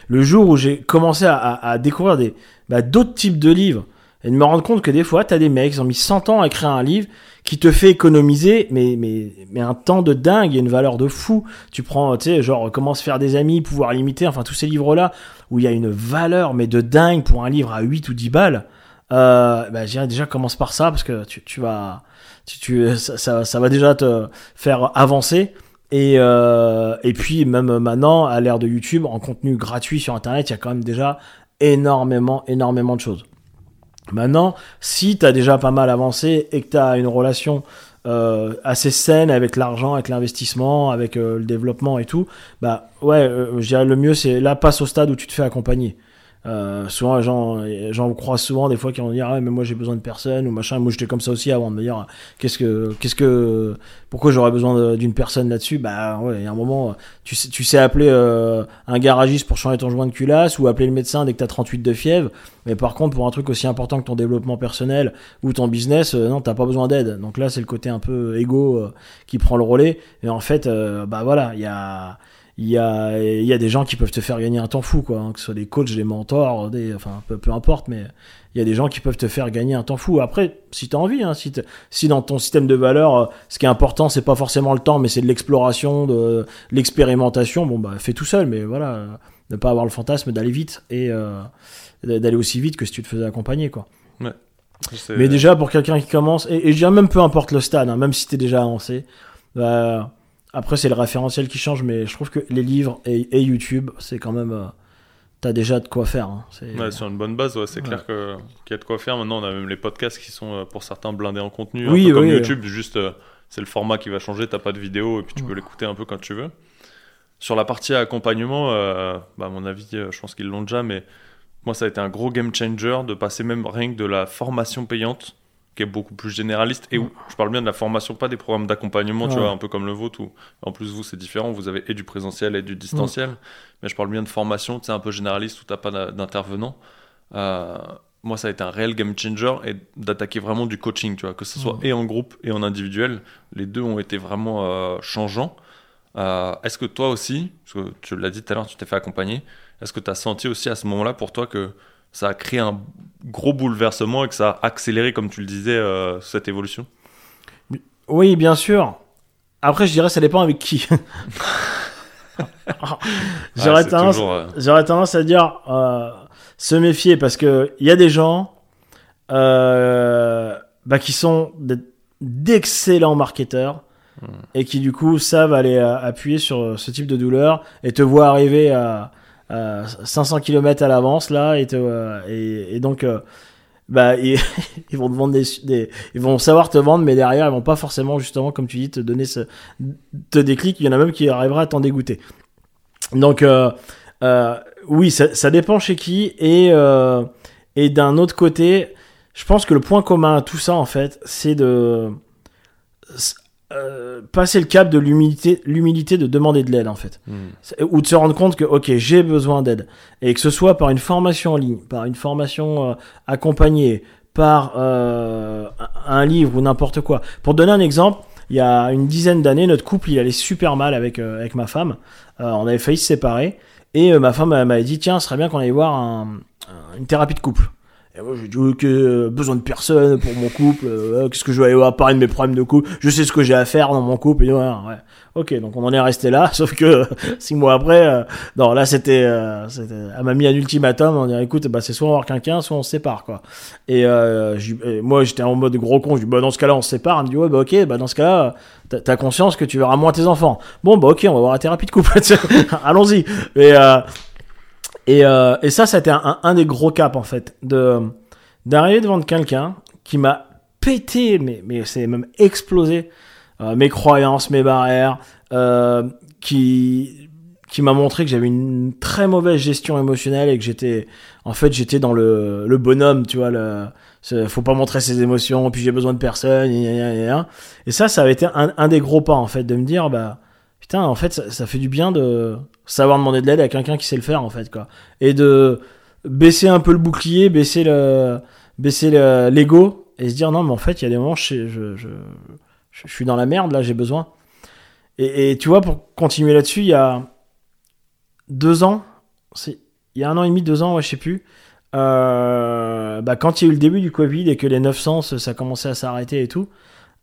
le jour où j'ai commencé à, à, à découvrir des, bah, d'autres types de livres et de me rendre compte que des fois, tu as des mecs qui ont mis cent ans à écrire un livre qui te fait économiser, mais, mais, mais un temps de dingue et une valeur de fou. Tu prends, tu sais, genre, Comment se faire des amis, Pouvoir limiter, enfin, tous ces livres-là, où il y a une valeur, mais de dingue, pour un livre à huit ou dix balles, euh, bah, je dirais déjà, commence par ça, parce que tu, tu vas, tu, tu, ça, ça, ça va déjà te faire avancer. Et, euh, et puis, même maintenant, à l'ère de YouTube, en contenu gratuit sur Internet, il y a quand même déjà énormément, énormément de choses. Maintenant, si tu as déjà pas mal avancé et que tu as une relation euh, assez saine avec l'argent, avec l'investissement, avec euh, le développement et tout, bah ouais, euh, je dirais le mieux, c'est là, passe au stade où tu te fais accompagner. Euh, souvent, j'en, j'en crois souvent des fois qui vont dire ah, mais moi j'ai besoin de personne ou machin. Moi j'étais comme ça aussi avant de me dire qu'est-ce que, qu'est-ce que, pourquoi j'aurais besoin d'une personne là-dessus. Bah ouais, il y a un moment, tu sais, tu sais appeler euh, un garagiste pour changer ton joint de culasse ou appeler le médecin dès que t'as trente-huit de fièvre. Mais par contre, pour un truc aussi important que ton développement personnel ou ton business, euh, non, t'as pas besoin d'aide. Donc là, c'est le côté un peu égo euh, qui prend le relais. Et en fait, euh, bah voilà, il y a. Il y a, il y a des gens qui peuvent te faire gagner un temps fou, quoi, hein, que ce soit des coachs, des mentors, des, enfin, peu, peu importe, mais il y a des gens qui peuvent te faire gagner un temps fou. Après, si t'as envie, hein, si, t'es, si dans ton système de valeurs, ce qui est important, c'est pas forcément le temps, mais c'est de l'exploration, de l'expérimentation, bon, bah, fais tout seul, mais voilà, ne pas avoir le fantasme d'aller vite et, euh, d'aller aussi vite que si tu te faisais accompagner, quoi. Ouais. C'est... Mais déjà, pour quelqu'un qui commence, et, et je dirais même peu importe le stade, hein, même si t'es déjà avancé, bah, après, c'est le référentiel qui change, mais je trouve que les livres et, et YouTube, c'est quand même... Euh, t'as déjà de quoi faire. Hein. C'est... Ouais, sur une bonne base, ouais, c'est ouais. clair que, qu'il y a de quoi faire. Maintenant, on a même les podcasts qui sont, pour certains, blindés en contenu. Oui, un peu oui, comme oui, YouTube, ouais. Juste, euh, c'est le format qui va changer, t'as pas de vidéo, et puis tu ouais. peux l'écouter un peu quand tu veux. Sur la partie accompagnement, euh, bah, à mon avis, euh, je pense qu'ils l'ont déjà, mais moi, ça a été un gros game changer de passer même rien que de la formation payante qui est beaucoup plus généraliste, et où je parle bien de la formation, pas des programmes d'accompagnement, tu ouais. vois, un peu comme le vôtre, où en plus vous c'est différent, vous avez et du présentiel et du distanciel, ouais. mais je parle bien de formation, tu sais, un peu généraliste, où t'as pas d'intervenant. Euh, moi ça a été un réel game changer, et d'attaquer vraiment du coaching, tu vois, que ce soit ouais. et en groupe et en individuel, les deux ont été vraiment euh, changeants. Euh, est-ce que toi aussi, parce que tu l'as dit tout à l'heure, tu t'es fait accompagner, est-ce que t'as senti aussi à ce moment-là pour toi que ça a créé un gros bouleversement et que ça a accéléré, comme tu le disais, euh, cette évolution ? Oui, bien sûr. Après, je dirais ça dépend avec qui. j'aurais, ah, tendance, toujours, euh... j'aurais tendance à dire euh, se méfier, parce qu'il y a des gens euh, bah, qui sont d'excellents marketeurs mmh. et qui, du coup, savent aller à, appuyer sur ce type de douleur et te voient arriver à... Euh, cinq cents kilomètres à l'avance là et, te, euh, et, et donc euh, bah, et, ils vont te vendre des, des, ils vont savoir te vendre, mais derrière ils vont pas forcément, justement comme tu dis, te donner ce te déclic. Il y en a même qui arrivera à t'en dégoûter, donc euh, euh, oui, ça, ça dépend chez qui. Et, euh, et d'un autre côté, je pense que le point commun à tout ça, en fait, c'est de c'est, Euh, passer le cap de l'humilité, l'humilité de demander de l'aide, en fait, mmh. ou de se rendre compte que ok, j'ai besoin d'aide, et que ce soit par une formation en ligne, par une formation euh, accompagnée, par euh, un livre ou n'importe quoi. Pour donner un exemple, il y a une dizaine d'années, notre couple il allait super mal avec euh, avec ma femme. Euh, on avait failli se séparer, et euh, ma femme elle m'avait dit tiens, ce serait bien qu'on aille voir un, une thérapie de couple. Et moi, j'ai dit, ok, besoin de personne pour mon couple, euh, qu'est-ce que je vais aller voir, parler de mes problèmes de couple, je sais ce que j'ai à faire dans mon couple, et ouais, ouais. Ok, donc on en est resté là, sauf que euh, six mois après, euh, non, là, c'était, euh, c'était, elle m'a mis un ultimatum, on dit, écoute, bah, c'est soit on va voir quelqu'un, soit on se sépare, quoi. Et, euh, et moi, j'étais en mode gros con, je dis, bah, dans ce cas-là, on se sépare, elle me dit, ouais, bah, ok, bah, dans ce cas-là, t'as, t'as conscience que tu verras moins tes enfants. Bon, bah, ok, on va voir la thérapie de couple, allons-y. Et, euh, Et, euh, et ça, c'était un, un, un des gros caps, en fait, de, d'arriver devant quelqu'un qui m'a pété, mais, mais c'est même explosé, euh, mes croyances, mes barrières, euh, qui, qui m'a montré que j'avais une très mauvaise gestion émotionnelle et que j'étais, en fait, j'étais dans le, le bonhomme, tu vois, le, faut pas montrer ses émotions, puis j'ai besoin de personne, et, et, et, et ça, ça avait été un, un des gros pas, en fait, de me dire, bah, putain, en fait, ça, ça fait du bien de savoir demander de l'aide à quelqu'un qui sait le faire, en fait, quoi. Et de baisser un peu le bouclier, baisser le, baisser le, l'ego, et se dire, non, mais en fait, il y a des moments, je, je, je, je suis dans la merde, là, j'ai besoin. Et, et tu vois, pour continuer là-dessus, il y a deux ans, c'est, il y a un an et demi, deux ans, ouais, je sais plus, euh, bah, quand il y a eu le début du Covid et que les neuf cents, ça commençait à s'arrêter et tout,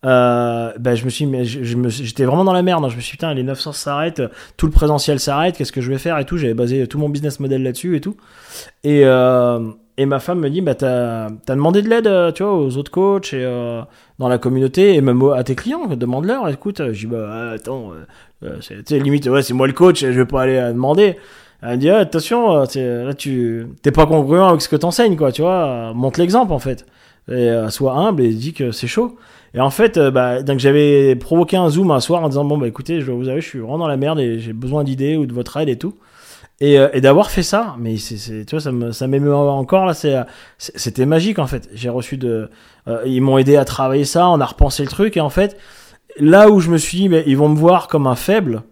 Euh, bah, je me suis, mais je, je me, j'étais vraiment dans la merde. Hein. Je me suis dit, putain, les neuf cents s'arrêtent, tout le présentiel s'arrête, qu'est-ce que je vais faire et tout. J'avais basé tout mon business model là-dessus et tout. Et, euh, et ma femme me dit, bah, t'as, t'as demandé de l'aide, tu vois, aux autres coachs et euh, dans la communauté et même à tes clients, demande-leur. Écoute, je dis, bah, attends, euh, c'est, tu sais, limite, ouais, c'est moi le coach, je vais pas aller euh, demander. Elle me dit, ah, attention, t'es, là, tu, t'es pas congruent avec ce que t'enseignes, quoi, tu vois, montre l'exemple, en fait. Et euh, sois humble et dis que c'est chaud. Et en fait, euh, bah, donc j'avais provoqué un Zoom un soir en disant, bon, bah, écoutez, je dois vous avouer, je suis vraiment dans la merde et j'ai besoin d'idées ou de votre aide et tout. Et, euh, et d'avoir fait ça, mais c'est, c'est, tu vois, ça me, ça m'émeut encore, là, c'est, c'était magique, en fait. J'ai reçu de, euh, ils m'ont aidé à travailler ça, on a repensé le truc, et en fait, là où je me suis dit, mais ils vont me voir comme un faible,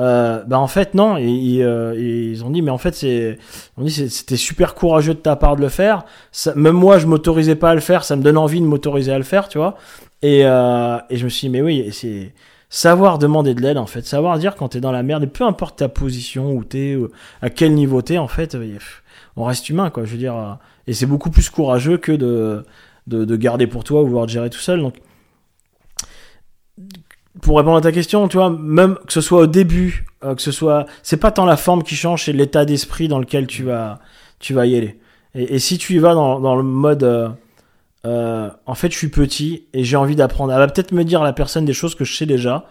euh, bah, en fait, non, ils, euh, ils ont dit, mais en fait, c'est, on dit, c'était super courageux de ta part de le faire. Ça, même moi, je m'autorisais pas à le faire, ça me donne envie de m'autoriser à le faire, tu vois. Et, euh, et je me suis dit, mais oui, c'est savoir demander de l'aide, en fait, savoir dire quand t'es dans la merde, et peu importe ta position, où t'es, où, à quel niveau t'es, en fait, on reste humain, quoi, je veux dire, et c'est beaucoup plus courageux que de, de, de garder pour toi ou vouloir te gérer tout seul, donc. Pour répondre à ta question, tu vois, même que ce soit au début, euh, que ce soit, c'est pas tant la forme qui change, c'est l'état d'esprit dans lequel tu vas, tu vas y aller. Et, et si tu y vas dans, dans le mode, euh, Euh, en fait, je suis petit et j'ai envie d'apprendre. Elle va peut-être me dire à la personne des choses que je sais déjà,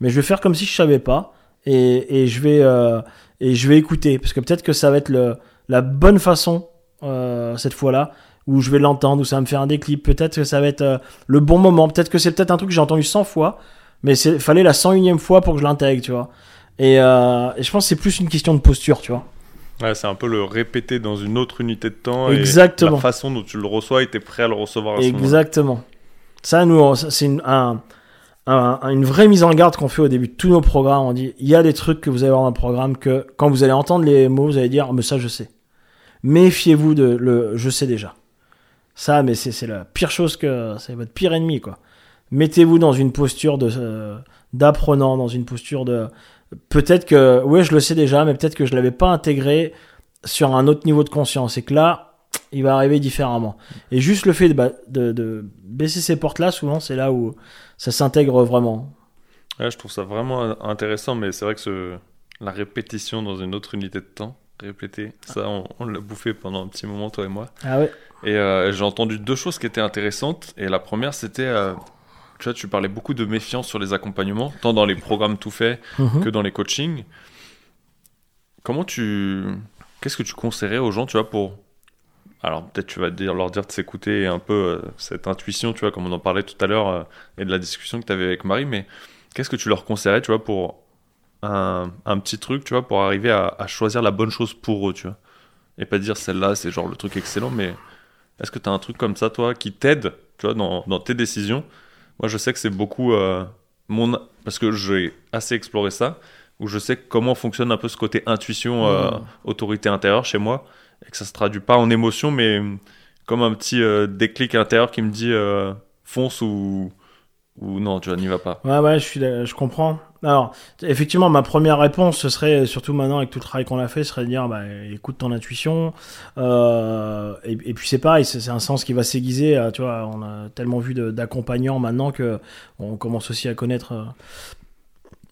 mais je vais faire comme si je savais pas et, et je vais euh, et je vais écouter parce que peut-être que ça va être le, la bonne façon euh, cette fois-là où je vais l'entendre, où ça va me faire un déclic. Peut-être que ça va être euh, le bon moment. Peut-être que c'est peut-être un truc que j'ai entendu cent fois, mais c'est fallait la cent unième fois pour que je l'intègre, tu vois. Et, euh, et je pense que c'est plus une question de posture, tu vois. Ouais, c'est un peu le répéter dans une autre unité de temps. Exactement. Et la façon dont tu le reçois et t'es prêt à le recevoir à ce moment-là. Exactement. Ça, nous, c'est une, un, un, une vraie mise en garde qu'on fait au début de tous nos programmes. On dit, il y a des trucs que vous allez avoir dans le programme que quand vous allez entendre les mots, vous allez dire, mais ça, je sais. Méfiez-vous de le, je sais déjà. Ça, mais c'est, c'est la pire chose que, c'est votre pire ennemi, quoi. Mettez-vous dans une posture de, euh, d'apprenant, dans une posture de, peut-être que, ouais, je le sais déjà, mais peut-être que je l'avais pas intégré sur un autre niveau de conscience et que là, il va arriver différemment. Et juste le fait de, de, de baisser ces portes-là, souvent, c'est là où ça s'intègre vraiment. Ouais, je trouve ça vraiment intéressant, mais c'est vrai que ce, la répétition dans une autre unité de temps, répéter, ça, on, on l'a bouffé pendant un petit moment, toi et moi. Ah ouais. Et euh, j'ai entendu deux choses qui étaient intéressantes. Et la première, c'était... Euh, Tu vois, tu parlais beaucoup de méfiance sur les accompagnements, tant dans les programmes tout faits mmh. que dans les coachings. Comment tu... Qu'est-ce que tu conseillerais aux gens, tu vois, pour... Alors, peut-être tu vas dire, leur dire de s'écouter et un peu euh, cette intuition, tu vois, comme on en parlait tout à l'heure euh, et de la discussion que tu avais avec Marie, mais qu'est-ce que tu leur conseillerais, tu vois, pour un, un petit truc, tu vois, pour arriver à, à choisir la bonne chose pour eux, tu vois. Et pas dire celle-là, c'est genre le truc excellent, mais est-ce que tu as un truc comme ça, toi, qui t'aide, tu vois, dans, dans tes décisions? Moi, je sais que c'est beaucoup euh, mon... Parce que j'ai assez exploré ça, où je sais comment fonctionne un peu ce côté intuition, euh, mmh. autorité intérieure chez moi, et que ça se traduit pas en émotion, mais comme un petit euh, déclic intérieur qui me dit euh, fonce ou... Ou non, tu n'y vas pas. Ouais, ouais, je, suis, je comprends. Alors, effectivement, ma première réponse, ce serait, surtout maintenant avec tout le travail qu'on a fait, serait de dire, bah, écoute ton intuition. Euh, et, et puis c'est pareil, c'est, c'est un sens qui va s'aiguiser. Tu vois, on a tellement vu de, d'accompagnants maintenant que on commence aussi à connaître euh,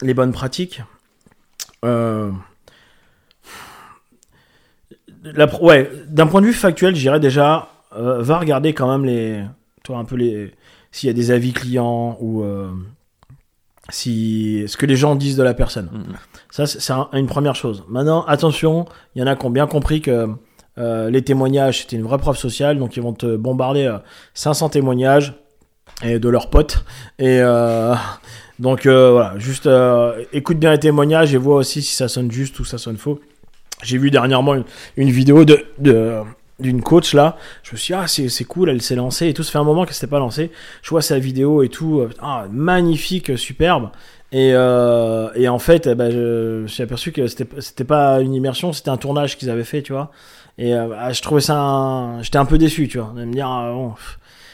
les bonnes pratiques. Euh... La, ouais, d'un point de vue factuel, je dirais déjà, euh, va regarder quand même les, toi un peu les, s'il y a des avis clients ou euh, si ce que les gens disent de la personne. Mmh. Ça, c'est, c'est un, une première chose. Maintenant, attention, il y en a qui ont bien compris que euh, les témoignages c'était une vraie preuve sociale, donc ils vont te bombarder euh, cinq cents témoignages et de leurs potes et euh, donc euh, voilà, juste euh, écoute bien les témoignages et vois aussi si ça sonne juste ou ça sonne faux. J'ai vu dernièrement une, une vidéo de, de, d'une coach là. Je me suis dit, ah, c'est, c'est cool, elle s'est lancée et tout. Ça fait un moment qu'elle s'était pas lancée. Je vois sa vidéo et tout. Ah, magnifique, superbe. Et, euh, et en fait, eh ben, je me suis aperçu que c'était, c'était pas une immersion, c'était un tournage qu'ils avaient fait, tu vois. Et euh, je trouvais ça. Un... J'étais un peu déçu, tu vois. De me dire, ah, bon,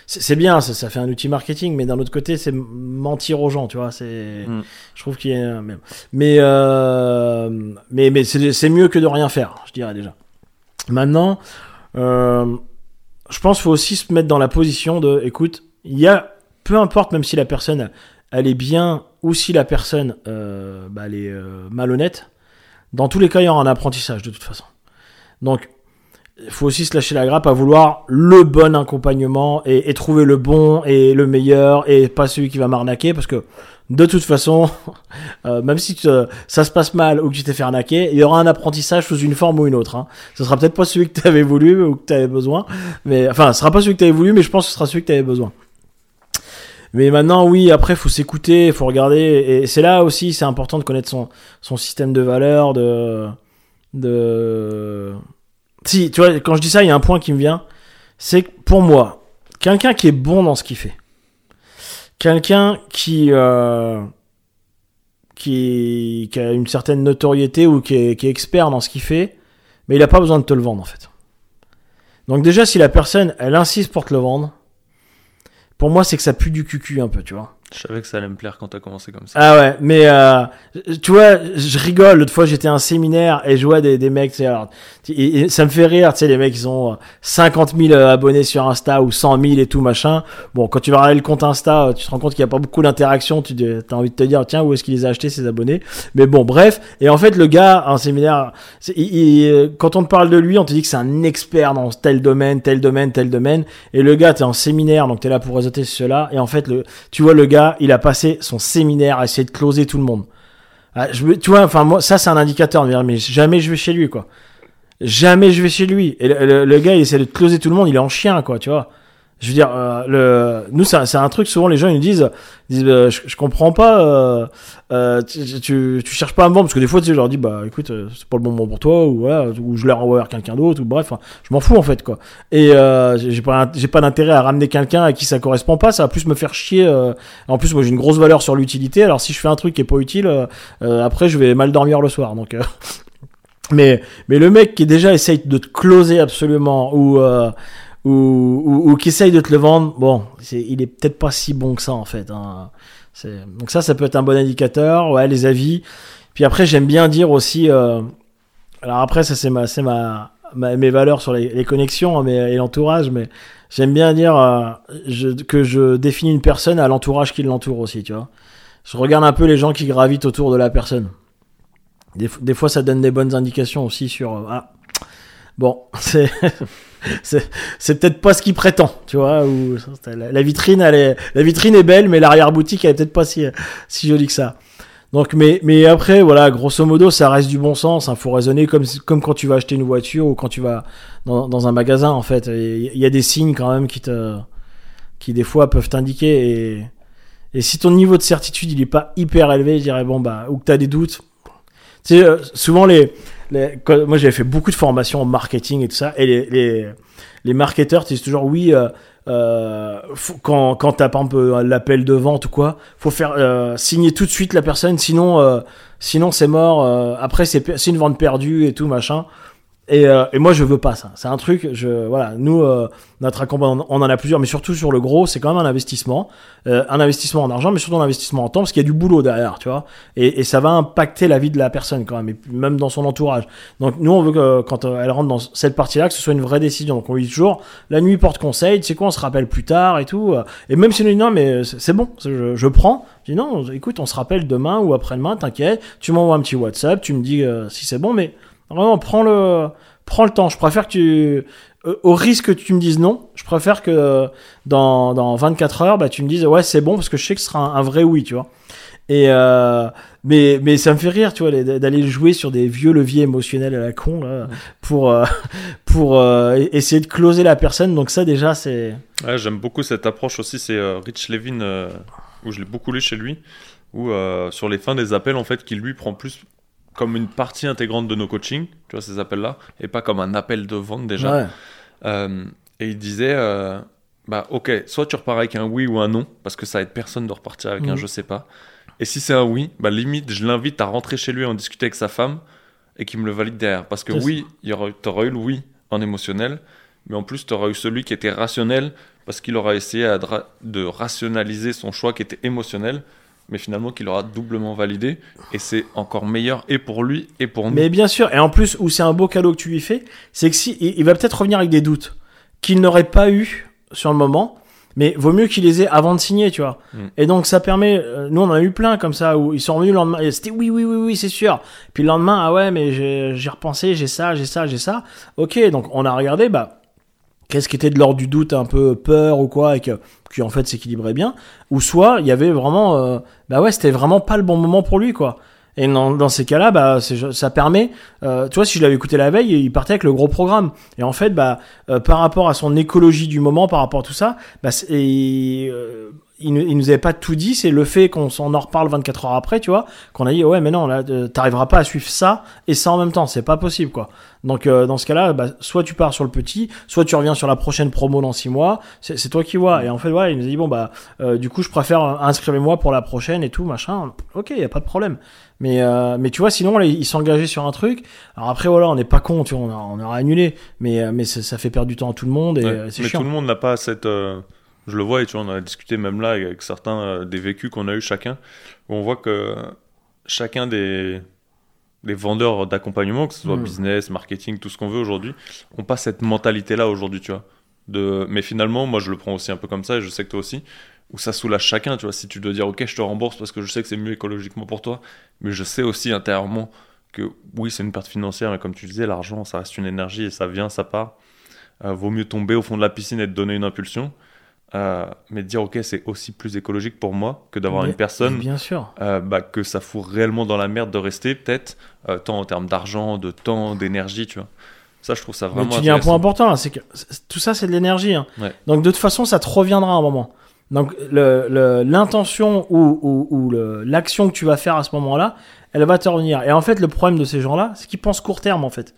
c'est, c'est bien, ça, ça fait un outil marketing, mais d'un autre côté, c'est mentir aux gens, tu vois. C'est, mm. Je trouve qu'il y a. Mais, mais, euh, mais, mais c'est, c'est mieux que de rien faire, je dirais déjà. Maintenant, euh, je pense qu'il faut aussi se mettre dans la position de, écoute, il y a, peu importe, même si la personne, elle est bien, ou si la personne, euh, bah, elle est euh, malhonnête, dans tous les cas, il y aura un apprentissage de toute façon. Donc, il faut aussi se lâcher la grappe à vouloir le bon accompagnement et, et trouver le bon et le meilleur et pas celui qui va m'arnaquer, parce que de toute façon, euh, même si tu, ça se passe mal ou que tu t'es fait arnaquer, il y aura un apprentissage sous une forme ou une autre. Hein. Ce sera peut-être pas celui que tu avais voulu ou que tu avais besoin, mais enfin, ce sera pas celui que tu avais voulu, mais je pense que ce sera celui que tu avais besoin. Mais maintenant, oui, après, faut s'écouter, faut regarder, et c'est là aussi, c'est important de connaître son son système de valeurs, de de Si, tu vois, quand je dis ça, il y a un point qui me vient, c'est que pour moi, quelqu'un qui est bon dans ce qu'il fait, quelqu'un qui euh, qui, qui a une certaine notoriété ou qui est, qui est expert dans ce qu'il fait, mais il a pas besoin de te le vendre en fait. Donc déjà, si la personne, elle insiste pour te le vendre, pour moi, c'est que ça pue du cucu un peu, tu vois. Je savais que ça allait me plaire quand t'as commencé comme ça. Ah ouais, mais euh, tu vois, je rigole. L'autre fois, j'étais à un séminaire et je vois des, des mecs, alors, et, et ça me fait rire, tu sais, les mecs, ils ont cinquante mille abonnés sur Insta ou cent mille et tout, machin. Bon, quand tu vas regarder le compte Insta, tu te rends compte qu'il n'y a pas beaucoup d'interactions, tu as envie de te dire, tiens, où est-ce qu'il les a achetés, ces abonnés? Mais bon, bref. Et en fait, le gars, à un séminaire, il, il, quand on te parle de lui, on te dit que c'est un expert dans tel domaine, tel domaine, tel domaine. Et le gars, t'es en séminaire, donc t'es là pour réseauter cela. Et en fait, le, tu vois, le gars, il a passé son séminaire à essayer de closer tout le monde. Je, tu vois, enfin, moi, ça, c'est un indicateur. Mais jamais je vais chez lui, quoi. Jamais je vais chez lui. Et le, le, le gars, il essaie de closer tout le monde. Il est en chien, quoi, tu vois. Je veux dire, euh, le, nous, c'est, c'est un truc, souvent, les gens, ils nous disent, ils disent euh, je, je comprends pas, euh, euh, tu, tu, tu cherches pas à me vendre. Parce que des fois, tu sais, je leur dis, bah, écoute, euh, c'est pas le bon moment pour toi, ou voilà, ou je leur envoie vers quelqu'un d'autre, ou bref, hein, je m'en fous, en fait, quoi. Et, euh, j'ai pas, j'ai pas d'intérêt à ramener quelqu'un à qui ça correspond pas, ça va plus me faire chier, euh, en plus, moi, j'ai une grosse valeur sur l'utilité, alors si je fais un truc qui est pas utile, euh, euh, après, je vais mal dormir le soir, donc, euh, mais, mais le mec qui déjà essaye de te closer absolument, ou, euh, Ou, ou, ou qui essaye de te le vendre, bon, c'est, il est peut-être pas si bon que ça en fait. Hein. C'est, donc ça, ça peut être un bon indicateur. Ouais, les avis. Puis après, j'aime bien dire aussi. Euh, alors après, ça c'est ma, c'est ma, ma mes valeurs sur les, les connexions hein, mais, et l'entourage. Mais j'aime bien dire euh, je, que je définis une personne à l'entourage qui l'entoure aussi. Tu vois, je regarde un peu les gens qui gravitent autour de la personne. Des, des fois, ça donne des bonnes indications aussi sur. Euh, ah, bon, c'est. C'est, c'est peut-être pas ce qu'il prétend, tu vois. Ou la, la vitrine, elle est, la vitrine est belle, mais l'arrière-boutique elle est peut-être pas si si jolie que ça. Donc, mais mais après, voilà, grosso modo, ça reste du bon sens. Hein, faut raisonner comme comme quand tu vas acheter une voiture ou quand tu vas dans dans un magasin, en fait. Il y a des signes quand même qui te qui des fois peuvent t'indiquer. Et et si ton niveau de certitude il est pas hyper élevé, je dirais bon bah ou que t'as des doutes. Tu sais, souvent les Les, quand, moi, j'avais fait beaucoup de formations en marketing et tout ça, et les les, les marketeurs disent toujours oui. Euh, euh, faut, quand quand t'as par exemple l'appel de vente ou quoi, faut faire euh, signer tout de suite la personne, sinon euh, sinon c'est mort. Euh, après c'est c'est une vente perdue et tout machin. Et, euh, et moi je veux pas ça. C'est un truc, je voilà, nous euh, notre accompagnement, on en a plusieurs, mais surtout sur le gros, c'est quand même un investissement, euh, un investissement en argent, mais surtout un investissement en temps, parce qu'il y a du boulot derrière, tu vois. Et, et ça va impacter la vie de la personne quand même, et même dans son entourage. Donc nous on veut que quand elle rentre dans cette partie-là, que ce soit une vraie décision. Donc on lui dit toujours, la nuit porte conseil, tu sais quoi, on se rappelle plus tard et tout. Et même si on dit non, mais c'est bon, je, je prends. Je dis non, écoute, on se rappelle demain ou après-demain, t'inquiète. Tu m'envoies un petit WhatsApp, tu me dis euh, si c'est bon, mais vraiment, prends le, prends le temps. Je préfère que tu, euh, au risque que tu me dises non, je préfère que euh, dans, dans vingt-quatre heures, bah, tu me dises ouais, c'est bon, parce que je sais que ce sera un, un vrai oui, tu vois. Et, euh, mais, mais ça me fait rire, tu vois, d'aller jouer sur des vieux leviers émotionnels à la con, là, pour, euh, pour euh, essayer de closer la personne. Donc, ça, déjà, c'est. Ouais, j'aime beaucoup cette approche aussi. C'est euh, Rich Levin, euh, où je l'ai beaucoup lu chez lui, où euh, sur les fins des appels, en fait, qui lui prend plus comme une partie intégrante de nos coachings, tu vois, ces appels-là, et pas comme un appel de vente déjà. Ouais. Euh, et il disait, euh, bah, ok, soit tu repars avec un oui ou un non, parce que ça aide personne de repartir avec mmh. un je sais pas. Et si c'est un oui, bah, limite, je l'invite à rentrer chez lui et en discuter avec sa femme et qu'il me le valide derrière. Parce que c'est oui, tu auras eu le oui en émotionnel, mais en plus, tu auras eu celui qui était rationnel parce qu'il aura essayé à dra- de rationaliser son choix qui était émotionnel, mais finalement qu'il aura doublement validé, et c'est encore meilleur et pour lui et pour nous. Mais bien sûr, et en plus, où c'est un beau cadeau que tu lui fais, c'est que si, il va peut-être revenir avec des doutes qu'il n'aurait pas eu sur le moment, mais vaut mieux qu'il les ait avant de signer, tu vois. Mm. Et donc ça permet, nous on en a eu plein comme ça, où ils sont revenus le lendemain, et c'était oui, oui, oui, oui, c'est sûr. Puis le lendemain, ah ouais, mais j'ai, j'ai repensé, j'ai ça, j'ai ça, j'ai ça. Ok, donc on a regardé, bah, qu'est-ce qui était de l'ordre du doute, un peu peur ou quoi, et que, qui en fait s'équilibrait bien, ou soit il y avait vraiment, euh, bah ouais, c'était vraiment pas le bon moment pour lui, quoi. Et dans, dans ces cas-là, bah, c'est, ça permet, euh, tu vois, si je l'avais écouté la veille, il partait avec le gros programme. Et en fait, bah, euh, par rapport à son écologie du moment, par rapport à tout ça, bah, c'est, et, euh, il, il nous avait pas tout dit, c'est le fait qu'on s'en en reparle vingt-quatre heures après, tu vois, qu'on a dit, ouais, mais non, là, t'arriveras pas à suivre ça et ça en même temps, c'est pas possible, quoi. Donc, euh, dans ce cas-là, bah, soit tu pars sur le petit, soit tu reviens sur la prochaine promo dans six mois, c'est, c'est toi qui vois. Et en fait, voilà, il nous a dit, bon, bah, euh, du coup, je préfère inscrivez-moi pour la prochaine et tout, machin. Ok, y a pas de problème. Mais, euh, mais tu vois, sinon, là, ils s'engageaient sur un truc. Alors après, voilà, on n'est pas con, tu vois, on, a, on aura annulé. Mais, mais ça fait perdre du temps à tout le monde et ouais, c'est mais chiant. Mais tout le monde n'a pas cette, euh, je le vois, et tu vois, on a discuté même là avec certains euh, des vécus qu'on a eu chacun, où on voit que chacun des, les vendeurs d'accompagnement, que ce soit mmh. business, marketing, tout ce qu'on veut aujourd'hui, ont pas cette mentalité-là aujourd'hui, tu vois. De... Mais finalement, moi, je le prends aussi un peu comme ça, et je sais que toi aussi, où ça soulage chacun, tu vois. Si tu dois dire, ok, je te rembourse parce que je sais que c'est mieux écologiquement pour toi, mais je sais aussi intérieurement que oui, c'est une perte financière, mais comme tu disais, l'argent, ça reste une énergie et ça vient, ça part. Euh, vaut mieux tomber au fond de la piscine et te donner une impulsion. Euh, mais dire ok, c'est aussi plus écologique pour moi que d'avoir mais, une personne bien sûr. Euh, bah, que ça fout réellement dans la merde de rester peut-être euh, tant en termes d'argent, de temps, d'énergie, tu vois. Ça, je trouve ça vraiment. Mais tu dis un point important, hein, c'est que c'est, tout ça, c'est de l'énergie, hein. Ouais. Donc de toute façon, ça te reviendra à un moment. Donc le, le, l'intention ou, ou, ou le, l'action que tu vas faire à ce moment-là, elle va te revenir. Et en fait, le problème de ces gens-là, c'est qu'ils pensent court terme, en fait.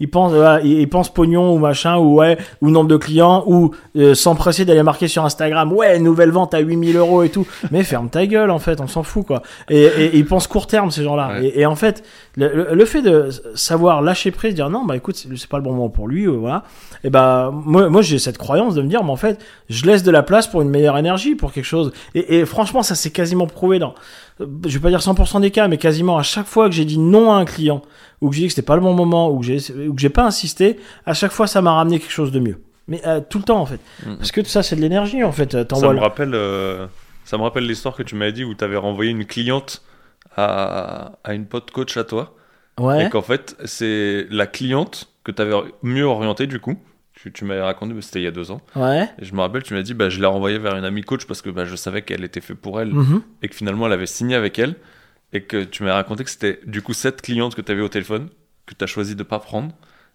Ils pensent, euh, ils pensent pognon ou machin, ou ouais, ou nombre de clients, ou euh, s'empresser d'aller marquer sur Instagram, ouais, nouvelle vente à huit mille euros et tout. Mais ferme ta gueule, en fait, on s'en fout, quoi. Et, et, et ils pensent court terme, ces gens-là. Ouais. Et, et en fait, le, le fait de savoir lâcher prise, dire non, bah écoute, c'est, c'est pas le bon moment pour lui, voilà. Et bah, moi, moi, j'ai cette croyance de me dire, mais en fait, je laisse de la place pour une meilleure énergie, pour quelque chose. Et, et franchement, ça s'est quasiment prouvé dans, je vais pas dire cent pour cent des cas, mais quasiment à chaque fois que j'ai dit non à un client, ou que j'ai dit que c'était pas le bon moment, ou que j'ai, ou que j'ai pas insisté, à chaque fois, ça m'a ramené quelque chose de mieux. Mais euh, tout le temps, en fait. Mmh. Parce que tout ça, c'est de l'énergie, en fait. T'en ça, me rappelle, euh, ça me rappelle l'histoire que tu m'avais dit où t'avais renvoyé une cliente à, à une pote coach à toi. Ouais. Et qu'en fait, c'est la cliente que t'avais mieux orientée, du coup. Tu, tu m'avais raconté, c'était il y a deux ans. Ouais. Et je me rappelle, tu m'as dit, bah, je l'ai renvoyée vers une amie coach parce que bah, je savais qu'elle était faite pour elle mmh. et que finalement, elle avait signé avec elle. Et que tu m'as raconté que c'était du coup cette cliente que tu avais au téléphone, que tu as choisi de ne pas prendre,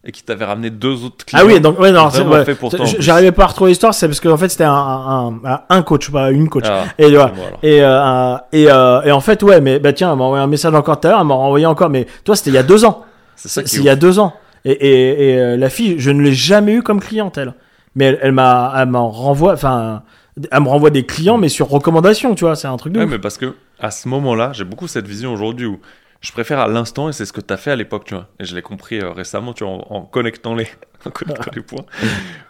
et qui t'avait ramené deux autres clients. Ah oui, donc, ouais, non, c'est ouais, fait pour toi. J'arrivais pas à retrouver l'histoire, c'est parce qu'en fait, c'était un, un, un coach, pas une coach. Ah, et, ouais, et, euh, et, euh, et en fait, ouais, mais bah, tiens, elle m'a envoyé un message encore tout à l'heure, elle m'a renvoyé encore, mais toi, c'était il y a deux ans. C'est ça qui c'est, c'est il y a deux ans. Et, et, et euh, la fille, je ne l'ai jamais eu comme clientèle. Mais elle, elle m'a, elle m'en renvoie, enfin, elle me renvoie des clients, mais sur recommandation, tu vois, c'est un truc de ouais, ouf. Mais parce que à ce moment-là, j'ai beaucoup cette vision aujourd'hui où je préfère à l'instant, et c'est ce que tu as fait à l'époque, tu vois. Et je l'ai compris euh, récemment, tu vois, en, en connectant les, en connectant les points.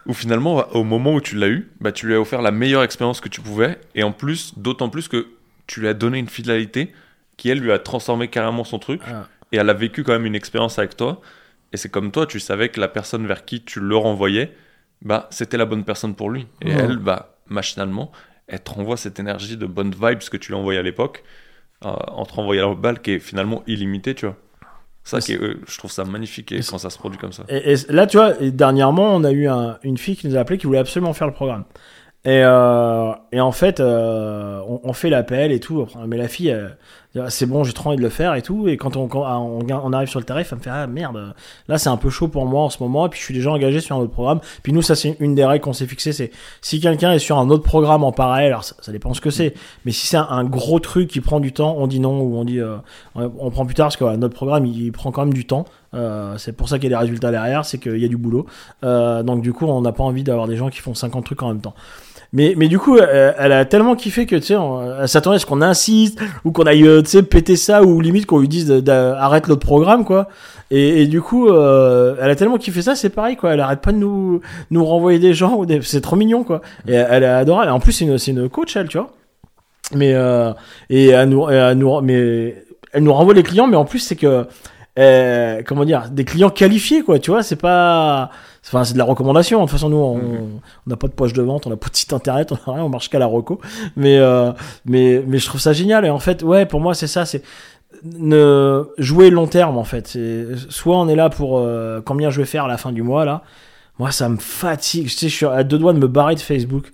Où finalement, au moment où tu l'as eu, bah, tu lui as offert la meilleure expérience que tu pouvais. Et en plus, d'autant plus que tu lui as donné une fidélité qui, elle, lui a transformé carrément son truc. Ah. Et elle a vécu quand même une expérience avec toi. Et c'est comme toi, tu savais que la personne vers qui tu le renvoyais, bah, c'était la bonne personne pour lui. Et oh. elle, bah, machinalement, elle te renvoie cette énergie de bonne vibes que tu lui as envoyée à l'époque, euh, en te renvoyant la balle qui est finalement illimitée, tu vois. Ça, qui est, euh, je trouve ça magnifique et quand ça se produit comme ça. Et, et là, tu vois, et dernièrement, on a eu un, une fille qui nous a appelé qui voulait absolument faire le programme. Et, euh, et en fait, euh, on, on fait l'appel et tout. Mais la fille, elle, c'est bon, j'ai trop envie de le faire et tout. Et quand on, quand on, on arrive sur le tarif, elle me fait ah merde, là c'est un peu chaud pour moi en ce moment. Et puis je suis déjà engagé sur un autre programme. Puis nous, ça c'est une des règles qu'on s'est fixées, c'est si quelqu'un est sur un autre programme en parallèle, alors ça, ça dépend ce que c'est. Mais si c'est un, un gros truc qui prend du temps, on dit non ou on dit euh, on, on prend plus tard parce que ouais, notre programme il, il prend quand même du temps. Euh, c'est pour ça qu'il y a des résultats derrière, c'est qu'il y a du boulot. Euh, donc du coup, on n'a pas envie d'avoir des gens qui font cinquante trucs en même temps. Mais, mais du coup, elle, elle a tellement kiffé que, tu sais, elle s'attendait à ce qu'on insiste, ou qu'on aille, tu sais, péter ça, ou limite qu'on lui dise d'arrête l'autre programme, quoi. Et, et du coup, euh, elle a tellement kiffé ça, c'est pareil, quoi. Elle arrête pas de nous, nous renvoyer des gens, ou des... c'est trop mignon, quoi. Et elle est adorable. En plus, c'est une, c'est une coach, elle, tu vois. Mais, euh, et elle nous, elle nous, mais, elle nous renvoie les clients, mais en plus, c'est que, euh, comment dire, des clients qualifiés, quoi, tu vois, c'est pas, enfin, c'est de la recommandation. De toute façon, nous, on n'a pas de poche de vente, on n'a pas de site internet, on n'a rien, on marche qu'à la reco. Mais, euh, mais, mais je trouve ça génial. Et en fait, ouais, pour moi, c'est ça, c'est ne jouer long terme, en fait. C'est, soit on est là pour euh, combien je vais faire à la fin du mois, là. Moi, ça me fatigue. Tu sais, je suis à deux doigts de me barrer de Facebook.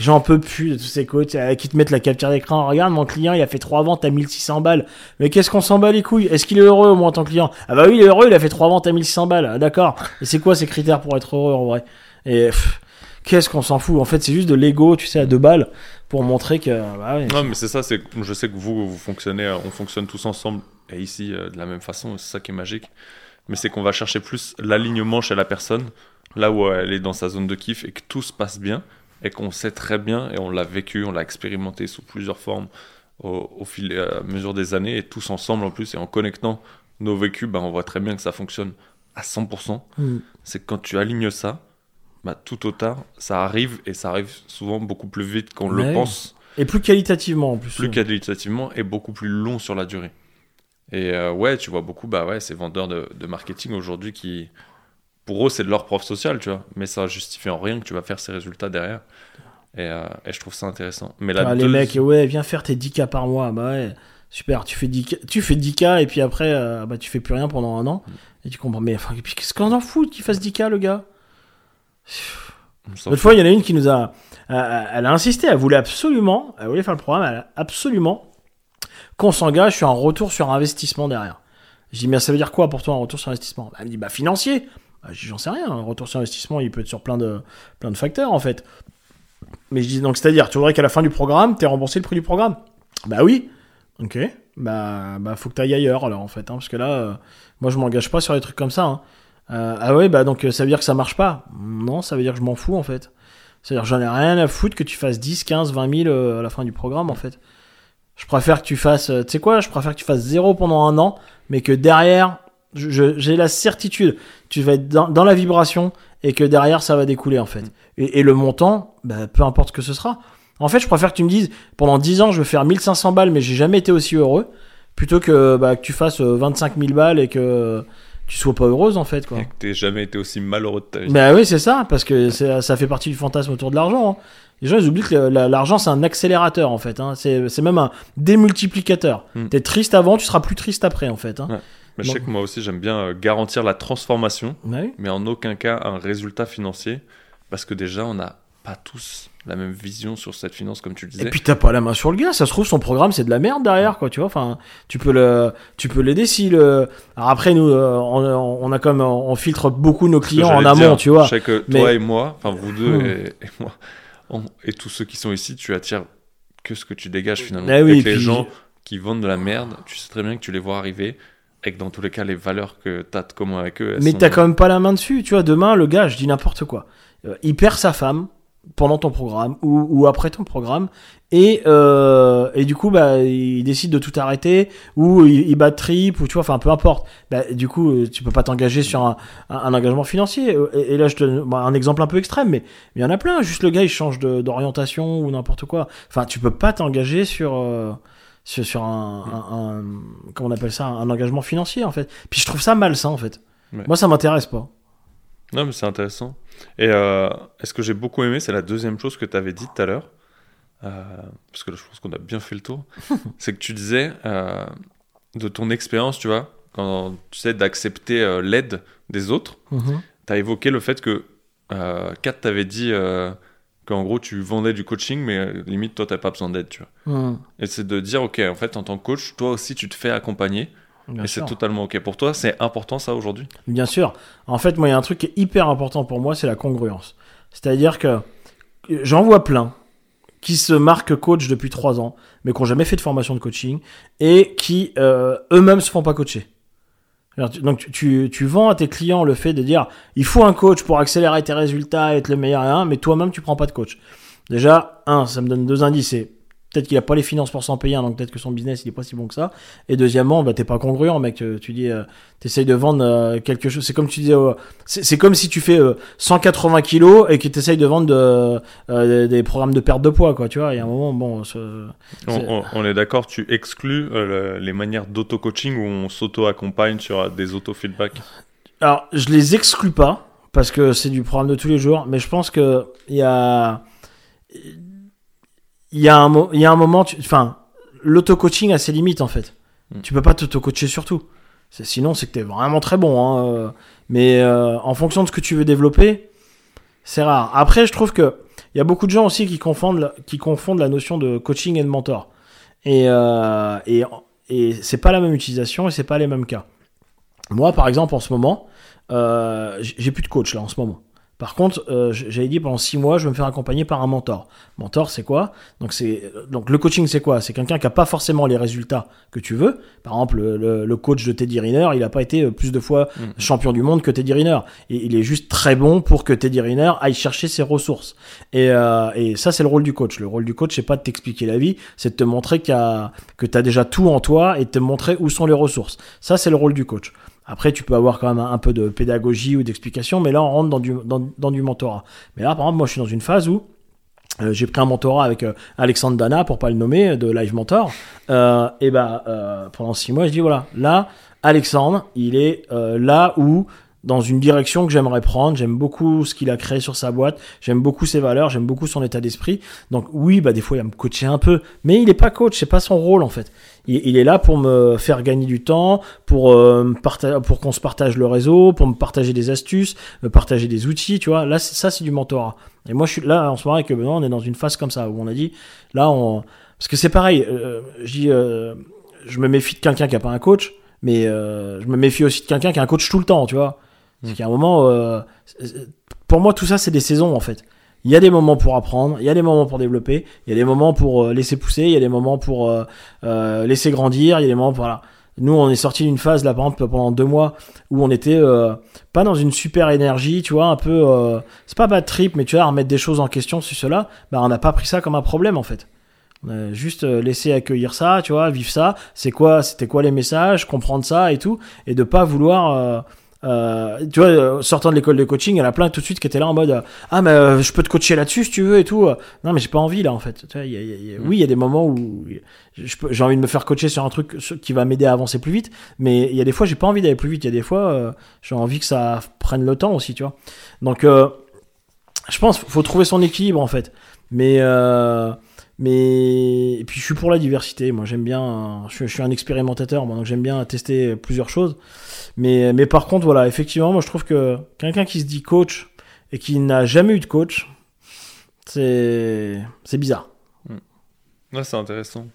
J'en peux plus de tous ces coachs qui te mettent la capture d'écran. Regarde, mon client, il a fait trois ventes à mille six cents balles. Mais qu'est-ce qu'on s'en bat les couilles? Est-ce qu'il est heureux, au moins, en tant que client? Ah bah oui, il est heureux, il a fait trois ventes à mille six cents balles. Ah, d'accord. Et c'est quoi ces critères pour être heureux, en vrai? Et pff, qu'est-ce qu'on s'en fout? En fait, c'est juste de l'ego, tu sais, à deux balles, pour montrer que... Bah, ouais, non, mais c'est ça, c'est... je sais que vous, vous fonctionnez, on fonctionne tous ensemble, et ici, de la même façon, c'est ça qui est magique. Mais c'est qu'on va chercher plus l'alignement chez la personne, là où elle est dans sa zone de kiff, et que tout se passe bien. Et qu'on sait très bien, et on l'a vécu, on l'a expérimenté sous plusieurs formes au, au fil et à mesure des années, et tous ensemble en plus, et en connectant nos vécus, bah, on voit très bien que ça fonctionne à cent pour cent. Mmh. C'est que quand tu alignes ça, bah, tout au tard, ça arrive, et ça arrive souvent beaucoup plus vite qu'on ouais. le pense. Et plus qualitativement en plus. Plus ouais. qualitativement, et beaucoup plus long sur la durée. Et euh, ouais, tu vois beaucoup bah ouais, ces vendeurs de, de marketing aujourd'hui qui... Pour eux, c'est de leur prof social, tu vois. Mais ça justifie en rien que tu vas faire ces résultats derrière. Et, euh, et je trouve ça intéressant. Mais là, ah, deux... les mecs, ouais, viens faire tes dix K par mois. Bah ouais, super. Tu fais dix K, tu fais dix K et puis après, euh, bah, tu fais plus rien pendant un an. Et tu comprends. Mais enfin, puis, qu'est-ce qu'on en fout qu'il fasse dix K, le gars ? L'autre fois, il y en a une qui nous a... Elle a insisté. Elle voulait absolument... Elle voulait faire le programme. Elle a absolument qu'on s'engage sur un retour sur investissement derrière. Je dis, mais ça veut dire quoi pour toi, un retour sur investissement ? Elle me dit, bah financier. Bah, j'en sais rien, un retour sur investissement, il peut être sur plein de, plein de facteurs, en fait. Mais je dis, donc, c'est-à-dire, tu voudrais qu'à la fin du programme, t'aies remboursé le prix du programme ? Bah oui. Ok. Bah, bah faut que t'ailles ailleurs, alors, en fait. Hein, parce que là, euh, moi, je m'engage pas sur des trucs comme ça. Hein. Euh, ah ouais, bah donc, ça veut dire que ça marche pas ? Non, ça veut dire que je m'en fous, en fait. C'est-à-dire, j'en ai rien à foutre que tu fasses dix, quinze, vingt mille euh, à la fin du programme, en fait. Je préfère que tu fasses, euh, tu sais quoi, je préfère que tu fasses zéro pendant un an, mais que derrière... Je, je, j'ai la certitude, tu vas être dans, dans la vibration et que derrière ça va découler en fait. Et, et le montant, bah, peu importe ce que ce sera. En fait, je préfère que tu me dises pendant dix ans je vais faire mille cinq cents balles mais j'ai jamais été aussi heureux plutôt que, bah, que tu fasses vingt-cinq mille balles et que tu sois pas heureuse en fait. Quoi. Et que t'aies jamais été aussi malheureux de ta vie. Bah oui, c'est ça, parce que c'est, ça fait partie du fantasme autour de l'argent. Hein. Les gens ils oublient que l'argent c'est un accélérateur en fait. Hein. C'est, c'est même un démultiplicateur. Mm. T'es triste avant, tu seras plus triste après en fait. Hein. Ouais. Mais je sais que moi aussi, j'aime bien garantir la transformation, oui. mais en aucun cas un résultat financier, parce que déjà, on n'a pas tous la même vision sur cette finance, comme tu le disais. Et puis, t'as pas la main sur le gars. Ça se trouve, son programme, c'est de la merde derrière, quoi, tu vois. Enfin, tu peux le, tu peux l'aider si le... Alors après, nous, on, on a quand même, on filtre beaucoup nos clients en amont, dire, tu vois. Je sais que mais... toi et moi, enfin, vous deux mmh. et, et moi, on, et tous ceux qui sont ici, tu attires que ce que tu dégages, finalement. Ah oui, avec les puis... gens qui vendent de la merde, tu sais très bien que tu les vois arriver... Et que dans tous les cas, les valeurs que t'as de commun avec eux... Mais sont... t'as quand même pas la main dessus, tu vois. Demain, le gars, je dis n'importe quoi. Euh, il perd sa femme, pendant ton programme ou, ou après ton programme, et euh, et du coup bah il décide de tout arrêter, ou il, il bat trip, ou tu vois, enfin peu importe, bah du coup tu peux pas t'engager sur un, un, un engagement financier. Et, et là je te donne bah, un exemple un peu extrême, mais il y en a plein, juste le gars il change de, d'orientation ou n'importe quoi, enfin tu peux pas t'engager sur euh, sur, sur un, un, un comment on appelle ça, un engagement financier en fait. Puis je trouve ça malsain en fait, ouais. Moi ça m'intéresse pas. Non mais c'est intéressant. Et euh, ce que j'ai beaucoup aimé, c'est la deuxième chose que tu avais dit tout à l'heure, euh, parce que là, je pense qu'on a bien fait le tour. C'est que tu disais euh, de ton expérience, tu vois, quand tu sais d'accepter euh, l'aide des autres, mm-hmm. tu as évoqué le fait que euh, Kat t'avait dit euh, qu'en gros tu vendais du coaching, mais euh, limite toi t'as pas besoin d'aide, tu vois. Mm. Et c'est de dire ok, en fait en tant que coach, toi aussi tu te fais accompagner. Bien et sûr. C'est totalement ok pour toi, c'est important ça aujourd'hui ? Bien sûr. En fait, moi, il y a un truc qui est hyper important pour moi, c'est la congruence. C'est-à-dire que j'en vois plein qui se marquent coach depuis trois ans, mais qui n'ont jamais fait de formation de coaching et qui euh, eux-mêmes se font pas coacher. Donc, tu, tu, tu vends à tes clients le fait de dire il faut un coach pour accélérer tes résultats, être le meilleur, et un, mais toi-même, tu prends pas de coach. Déjà, un, ça me donne deux indices. C'est peut-être qu'il a pas les finances pour s'en payer un, hein, donc peut-être que son business il est pas si bon que ça. Et deuxièmement, bah t'es pas congruent, mec. Tu dis, euh, t'essayes de vendre euh, quelque chose. C'est comme tu disais, euh, c'est, c'est comme si tu fais euh, cent quatre-vingts kilos et que t'essayes de vendre de, euh, des, des programmes de perte de poids, quoi. Tu vois, il y a un moment, bon. C'est, c'est... On, on, on est d'accord. Tu exclus euh, les manières d'auto-coaching où on s'auto-accompagne sur des auto-feedbacks. Alors, je les exclus pas parce que c'est du programme de tous les jours, mais je pense que il y a Il y a un mo- il y a un moment, tu... enfin, l'auto-coaching a ses limites en fait. Mm. Tu peux pas t'auto-coacher sur tout. C'est... Sinon, c'est que t'es vraiment très bon. Hein, euh... Mais euh, en fonction de ce que tu veux développer, c'est rare. Après, je trouve que il y a beaucoup de gens aussi qui confondent, qui confondent la notion de coaching et de mentor. Et euh... et et c'est pas la même utilisation et c'est pas les mêmes cas. Moi, par exemple, en ce moment, euh, j'ai plus de coach là en ce moment. Par contre, euh, j'avais dit pendant six mois, je vais me faire accompagner par un mentor. Mentor, c'est quoi ? Donc c'est donc le coaching, c'est quoi ? C'est quelqu'un qui a pas forcément les résultats que tu veux. Par exemple, le, le coach de Teddy Riner, il a pas été plus de fois mmh. champion du monde que Teddy Riner. Et il est juste très bon pour que Teddy Riner aille chercher ses ressources. Et, euh, et ça, c'est le rôle du coach. Le rôle du coach, c'est pas de t'expliquer la vie, c'est de te montrer qu'il y a, que t'as déjà tout en toi et de te montrer où sont les ressources. Ça, c'est le rôle du coach. Après, tu peux avoir quand même un, un peu de pédagogie ou d'explication, mais là, on rentre dans du, dans, dans du mentorat. Mais là, par exemple, moi, je suis dans une phase où euh, j'ai pris un mentorat avec euh, Alexandre Dana, pour pas le nommer, de Live Mentor. Euh, et ben, euh, pendant six mois, je dis voilà, là, Alexandre, il est euh, là où, dans une direction que j'aimerais prendre. J'aime beaucoup ce qu'il a créé sur sa boîte. J'aime beaucoup ses valeurs. J'aime beaucoup son état d'esprit. Donc oui, bah des fois il va me coacher un peu, mais il est pas coach, c'est pas son rôle en fait. Il, il est là pour me faire gagner du temps, pour euh, parta- pour qu'on se partage le réseau, pour me partager des astuces, me partager des outils, tu vois. Là, c'est, ça c'est du mentorat. Et moi je suis là en ce moment avec Benoît, on est dans une phase comme ça où on a dit là on parce que c'est pareil. Euh, je dis, euh, je me méfie de quelqu'un qui a pas un coach, mais euh, je me méfie aussi de quelqu'un qui a un coach tout le temps, tu vois. C'est qu'il y a un moment, euh, pour moi, tout ça, c'est des saisons, en fait. Il y a des moments pour apprendre, il y a des moments pour développer, il y a des moments pour euh, laisser pousser, il y a des moments pour euh, euh, laisser grandir, il y a des moments pour, voilà. Nous, on est sortis d'une phase, là, par exemple, pendant deux mois, où on était euh, pas dans une super énergie, tu vois, un peu, euh, c'est pas bad trip, mais tu vois, remettre des choses en question, sur cela, bah, on n'a pas pris ça comme un problème, en fait. Euh, juste euh, laisser accueillir ça, tu vois, vivre ça, c'est quoi, c'était quoi les messages, comprendre ça et tout, et de pas vouloir... Euh, Euh, tu vois, euh, sortant de l'école de coaching, il y en a plein tout de suite qui étaient là en mode euh, ah mais euh, je peux te coacher là-dessus si tu veux et tout. Euh, non mais j'ai pas envie là en fait. Tu vois, y a, y a, y a, oui, il y a des moments où je peux, j'ai envie de me faire coacher sur un truc qui va m'aider à avancer plus vite, mais il y a des fois j'ai pas envie d'aller plus vite. Il y a des fois euh, j'ai envie que ça prenne le temps aussi, tu vois. Donc euh, je pense faut trouver son équilibre en fait. Mais euh, mais et puis je suis pour la diversité. Moi j'aime bien, je, je suis un expérimentateur, moi, donc j'aime bien tester plusieurs choses. Mais, mais par contre, voilà, effectivement, moi je trouve que quelqu'un qui se dit coach et qui n'a jamais eu de coach, c'est, c'est bizarre. Ouais, c'est intéressant.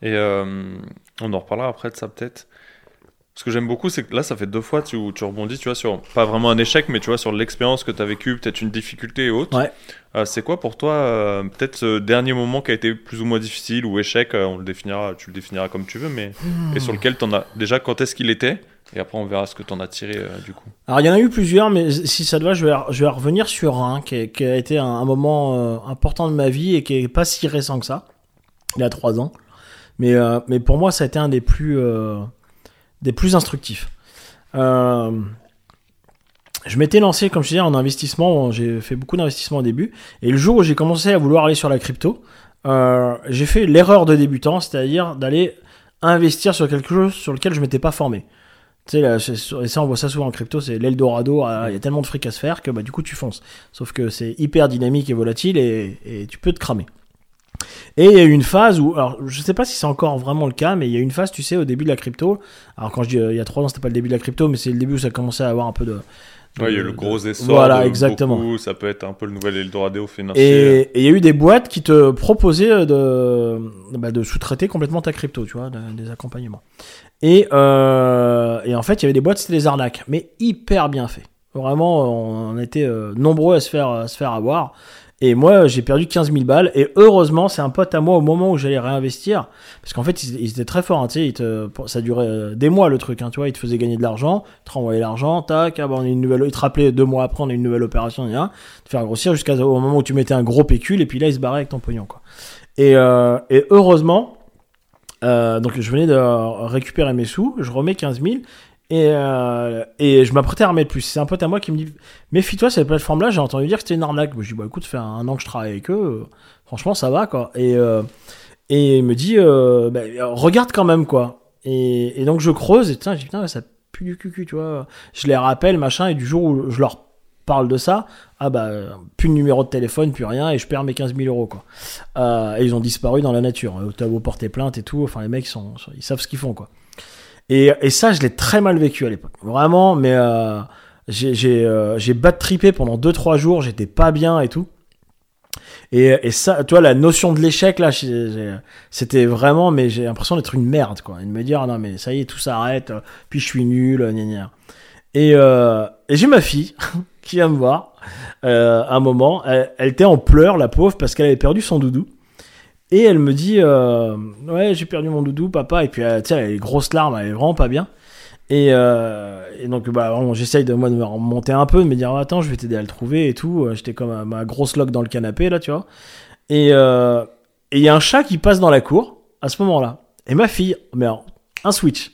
Et euh, on en reparlera après de ça peut-être. Ce que j'aime beaucoup, c'est que là, ça fait deux fois tu, où tu rebondis, tu vois, sur pas vraiment un échec, mais tu vois, sur l'expérience que tu as vécue, peut-être une difficulté et autres. Ouais. Euh, c'est quoi pour toi, euh, peut-être ce dernier moment qui a été plus ou moins difficile ou échec, euh, on le définira, tu le définiras comme tu veux, mais mmh. et sur lequel tu en as déjà, quand est-ce qu'il était Et après, on verra ce que tu en as tiré euh, du coup. Alors, il y en a eu plusieurs, mais si ça te va, je vais, je vais revenir sur un qui a, qui a été un, un moment euh, important de ma vie et qui n'est pas si récent que ça. Il y a trois ans. Mais, euh, mais pour moi, ça a été un des plus, euh, des plus instructifs. Euh, je m'étais lancé, comme je disais, en investissement. J'ai fait beaucoup d'investissements au début. Et le jour où j'ai commencé à vouloir aller sur la crypto, euh, j'ai fait l'erreur de débutant, c'est-à-dire d'aller investir sur quelque chose sur lequel je ne m'étais pas formé. Tu sais, là, et ça, on voit ça souvent en crypto, c'est l'Eldorado, il y a tellement de fric à se faire que bah, du coup, tu fonces. Sauf que c'est hyper dynamique et volatile et, et tu peux te cramer. Et il y a eu une phase où, alors je sais pas si c'est encore vraiment le cas, mais il y a eu une phase, tu sais, au début de la crypto. Alors quand je dis euh, il y a trois ans, c'était pas le début de la crypto, mais c'est le début où ça commençait à avoir un peu de. de ouais, il y a eu le gros essor. De, voilà, de exactement. Beaucoup, ça peut être un peu le nouvel Eldorado financier. Et il y a eu des boîtes qui te proposaient de, bah, de sous-traiter complètement ta crypto, tu vois, de, des accompagnements. Et, euh, et en fait, il y avait des boîtes, c'était des arnaques, mais hyper bien fait. Vraiment, on était euh, nombreux à se faire, à se faire avoir. Et moi, j'ai perdu quinze mille balles. Et heureusement, c'est un pote à moi au moment où j'allais réinvestir. Parce qu'en fait, ils, ils étaient très forts. Hein, tu sais, ils te, ça durait des mois le truc. Hein, tu vois, ils te faisaient gagner de l'argent, te renvoyaient l'argent, tac, ah, bah, on a une nouvelle, ils te rappelaient deux mois après, on a une nouvelle opération, et cetera. Te faire grossir jusqu'au moment où tu mettais un gros pécule et puis là, ils se barraient avec ton pognon. Quoi. Et, euh, et heureusement, euh, donc je venais de récupérer mes sous, je remets quinze mille. Et, euh, et je m'apprêtais à remettre plus. C'est un pote à moi qui me dit « Méfie-toi, cette plateforme-là, j'ai entendu dire que c'était une arnaque. » Je dis « Bah écoute, ça fait un an que je travaille avec eux, franchement ça va quoi. » Et, euh, et il me dit euh, bah, « Regarde quand même quoi. » Et, et donc je creuse et putain, je dis « Putain, ça pue du cucu, tu vois. » Je les rappelle, machin, et du jour où je leur parle de ça, ah bah plus de numéro de téléphone, plus rien, et je perds mes quinze mille euros quoi. Euh, et ils ont disparu dans la nature. T'as beau porter plainte et tout, enfin les mecs, sont, ils savent ce qu'ils font quoi. Et, et ça, je l'ai très mal vécu à l'époque. Vraiment, mais euh, j'ai, j'ai, euh, j'ai bad-trippé pendant deux trois jours, j'étais pas bien et tout. Et, et ça, tu vois, la notion de l'échec, là, j'ai, j'ai, c'était vraiment, mais j'ai l'impression d'être une merde, quoi. Et de me dire, ah, non, mais ça y est, tout s'arrête, puis je suis nul, gna gna. Et, euh, et j'ai ma fille qui vient me voir euh, un moment. Elle, elle était en pleurs, la pauvre, parce qu'elle avait perdu son doudou. Et elle me dit euh, « Ouais, j'ai perdu mon doudou, papa. » Et puis, euh, tu sais, elle a les grosses larmes, elle est vraiment pas bien. Et, euh, et donc, bah, vraiment, j'essaye de, moi, de me remonter un peu, de me dire oh, « Attends, je vais t'aider à le trouver et tout. » J'étais comme ma grosse loque dans le canapé, là, tu vois. Et il euh, et y a un chat qui passe dans la cour à ce moment-là. Et ma fille, mais alors, un switch.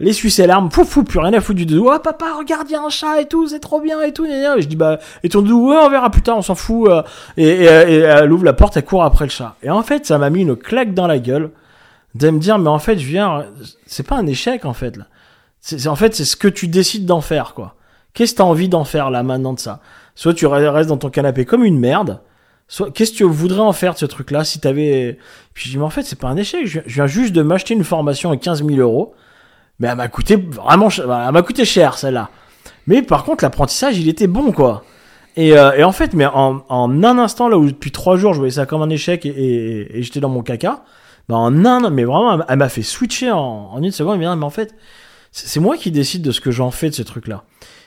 Les Suisses et l'arme, fou fou, plus rien à foutre du doudou. Ah, papa, regarde, il y a un chat et tout, c'est trop bien et tout. Et je dis, bah, et ton doudou, ouais, on verra plus tard, on s'en fout. Et, et, et elle ouvre la porte, elle court après le chat. Et en fait, ça m'a mis une claque dans la gueule de me dire, mais en fait, je viens, c'est pas un échec, en fait, là. C'est, c'est, en fait, c'est ce que tu décides d'en faire, quoi. Qu'est-ce que t'as envie d'en faire, là, maintenant de ça? Soit tu restes dans ton canapé comme une merde. Soit, qu'est-ce que tu voudrais en faire de ce truc-là si t'avais, puis je dis, mais en fait, c'est pas un échec. Je viens juste de m'acheter une formation à quinze mille euros. Mais elle m'a coûté vraiment, elle m'a coûté cher celle-là. Mais par contre, l'apprentissage, il était bon quoi. Et, euh, et en fait, mais en, en un instant là où depuis trois jours, je voyais ça comme un échec et, et, et j'étais dans mon caca. Bah en un, mais vraiment, elle m'a fait switcher en, en une seconde. Mais, mais en fait, c'est, c'est moi qui décide de ce que j'en fais de ce truc-là.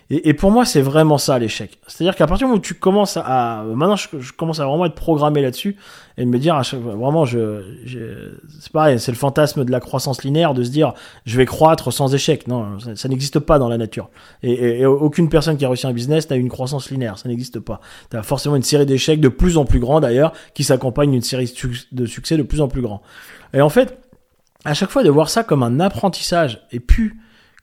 Et, et pour moi, c'est vraiment ça l'échec. C'est-à-dire qu'à partir du moment où tu commences à, à maintenant, je, je commence à vraiment être programmé là-dessus et de me dire à chaque, vraiment, je, je, c'est pareil, c'est le fantasme de la croissance linéaire de se dire, je vais croître sans échec. Non, ça, ça n'existe pas dans la nature. Et, et, et aucune personne qui a réussi un business n'a une croissance linéaire. Ça n'existe pas. T'as forcément une série d'échecs de plus en plus grands d'ailleurs qui s'accompagne d'une série de succès de plus en plus grands. Et en fait, à chaque fois de voir ça comme un apprentissage et puis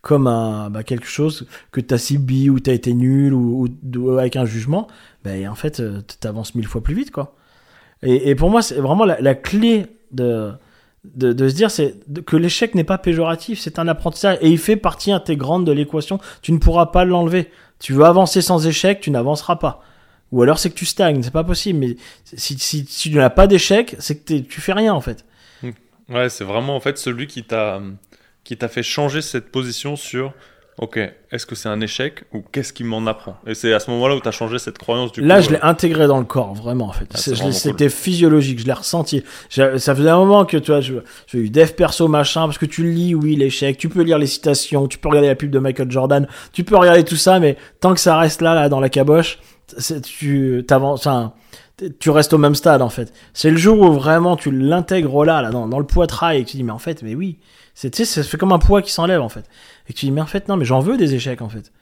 comme un, bah, quelque chose que t'as subi ou t'as été nul ou, ou avec un jugement, ben bah, en fait t'avances mille fois plus vite quoi. Et, et pour moi c'est vraiment la, la clé de, de de se dire c'est que l'échec n'est pas péjoratif, c'est un apprentissage et il fait partie intégrante de l'équation. Tu ne pourras pas l'enlever. Tu veux avancer sans échec, tu n'avanceras pas. Ou alors c'est que tu stagnes, c'est pas possible. Mais si si, si tu n'as pas d'échec, c'est que tu fais rien en fait. Ouais, c'est vraiment en fait celui qui t'a qui t'a fait changer cette position sur ok, est-ce que c'est un échec ou qu'est-ce qui m'en apprend? Et c'est à ce moment-là où tu as changé cette croyance du là, coup. Là, je l'ai euh... intégré dans le corps, vraiment, en fait. Ah, c'est c'est, vraiment je, cool. C'était physiologique, je l'ai ressenti. Je, ça faisait un moment que, tu vois, je, j'ai eu dev perso, machin, parce que tu lis, oui, l'échec, tu peux lire les citations, tu peux regarder la pub de Michael Jordan, tu peux regarder tout ça, mais tant que ça reste là, là, dans la caboche, c'est, tu t'avances, enfin, tu restes au même stade en fait. C'est le jour où vraiment tu l'intègres là, là dans, dans le poitrail et que tu dis mais en fait, mais oui, c'est, tu sais, ça fait comme un poids qui s'enlève en fait. Et que tu dis mais en fait non, mais j'en veux des échecs en fait.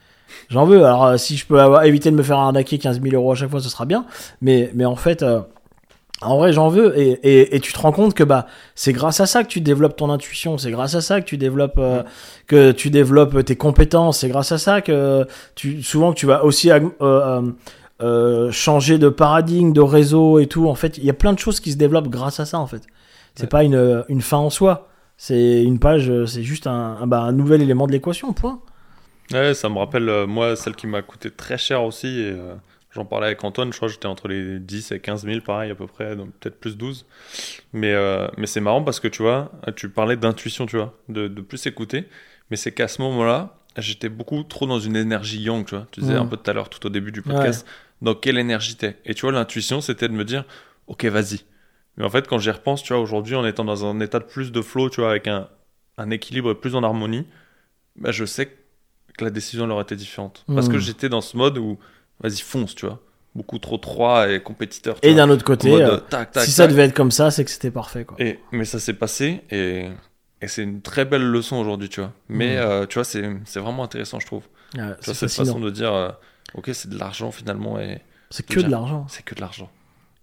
J'en veux. Alors euh, si je peux avoir, éviter de me faire arnaquer quinze mille euros à chaque fois, ce sera bien. Mais, mais en fait, euh, en vrai j'en veux. Et, et, et tu te rends compte que bah, c'est grâce à ça que tu développes ton intuition, c'est grâce à ça que tu développes, euh, que tu développes tes compétences, c'est grâce à ça que tu, souvent que tu vas aussi... Euh, euh, Euh, changer de paradigme, de réseau et tout. En fait, il y a plein de choses qui se développent grâce à ça. En fait, c'est ouais. pas une une fin en soi. C'est une page. C'est juste un un, bah, un nouvel élément de l'équation. Point. Ouais, ça me rappelle euh, moi celle qui m'a coûté très cher aussi. Et, euh, j'en parlais avec Antoine. Je crois que j'étais entre les dix et quinze mille, pareil à peu près, donc peut-être plus douze. Mais euh, mais c'est marrant parce que tu vois, tu parlais d'intuition, tu vois, de de plus écouter. Mais c'est qu'à ce moment-là, j'étais beaucoup trop dans une énergie yang. Tu vois, tu disais mmh. un peu tout à l'heure, tout au début du podcast. Ouais. Dans quelle énergie t'es? Et tu vois, l'intuition, c'était de me dire, ok, vas-y. Mais en fait, quand j'y repense, tu vois, aujourd'hui, en étant dans un état de plus de flow, tu vois, avec un, un équilibre plus en harmonie, bah, je sais que la décision leur était différente. Mmh. Parce que j'étais dans ce mode où, vas-y, fonce, tu vois. Beaucoup trop trois et compétiteur. Et vois, d'un autre côté, mode, euh, tac, tac, si tac, ça tac. devait être comme ça, c'est que c'était parfait, quoi. Et, mais ça s'est passé et, et c'est une très belle leçon aujourd'hui, tu vois. Mais, mmh. euh, tu vois, c'est, c'est vraiment intéressant, je trouve. Ah, tu vois, cette façon de dire... Euh, ok, c'est de l'argent finalement. Et c'est que déjà, de l'argent. C'est que de l'argent.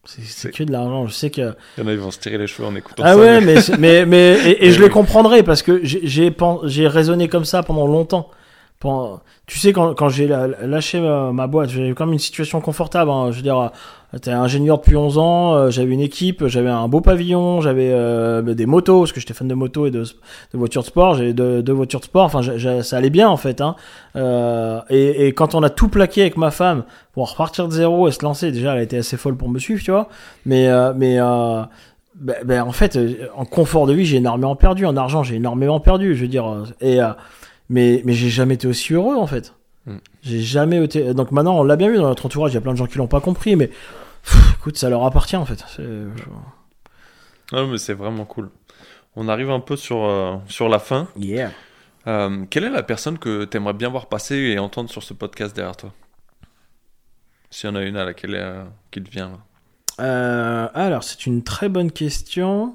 C'est, c'est, c'est que de l'argent. Je sais que. Il y en a, ils vont se tirer les cheveux en écoutant ah ça. Ah ouais, mais, mais, mais. Et, et je les comprendrai parce que j'ai, j'ai, j'ai raisonné comme ça pendant longtemps. Pendant, tu sais, quand, quand j'ai lâché ma, ma boîte, j'avais quand même une situation confortable. Hein. Je veux dire, t'es ingénieur depuis onze ans, j'avais une équipe, j'avais un beau pavillon, j'avais euh, des motos, parce que j'étais fan de motos et de, de voitures de sport, j'avais deux, deux voitures de sport, enfin j'ai, j'ai, ça allait bien en fait. Hein. Euh, et, et quand on a tout plaqué avec ma femme pour repartir de zéro et se lancer, déjà elle était assez folle pour me suivre, tu vois, mais... Euh, mais euh, ben, ben, en fait, en confort de vie, j'ai énormément perdu, en argent, j'ai énormément perdu, je veux dire, et, euh, mais, mais j'ai jamais été aussi heureux en fait. J'ai jamais été. Donc maintenant, on l'a bien vu dans notre entourage, il y a plein de gens qui l'ont pas compris, mais pff, écoute, ça leur appartient en fait. C'est... Non, mais c'est vraiment cool. On arrive un peu sur, euh, sur la fin. Yeah. Euh, quelle est la personne que tu aimerais bien voir passer et entendre sur ce podcast derrière toi? S'il y en a une à laquelle euh, qui te vient là. Euh, alors, c'est une très bonne question.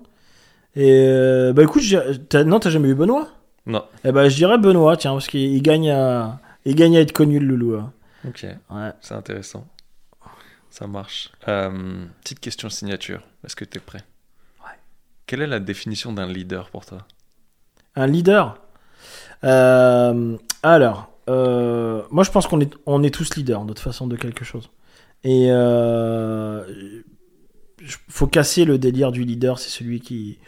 Et euh, bah écoute, t'as... non, t'as jamais eu Benoît? Non. Eh ben, je dirais Benoît, tiens, parce qu'il gagne à. Il gagne à être connu, le loulou. Hein. Ok, ouais. C'est intéressant. Ça marche. Euh, petite question signature. Est-ce que tu es prêt? Ouais. Quelle est la définition d'un leader pour toi? Un leader euh, Alors, euh, moi je pense qu'on est, on est tous leaders, de toute façon, de quelque chose. Et il euh, faut casser le délire du leader, c'est celui qui...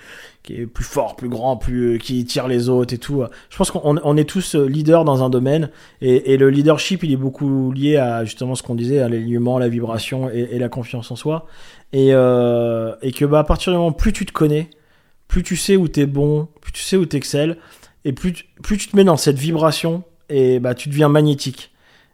qui est plus fort, plus grand, plus qui tire les autres et tout. Je pense qu'on on est tous leaders dans un domaine et, et le leadership, il est beaucoup lié à justement ce qu'on disait, à l'alignement, la vibration et, et la confiance en soi. Et, euh, et que bah, à partir du moment plus tu te connais, plus tu sais où t'es bon, plus tu sais où t'excelles et plus tu, plus tu te mets dans cette vibration et bah tu deviens magnétique.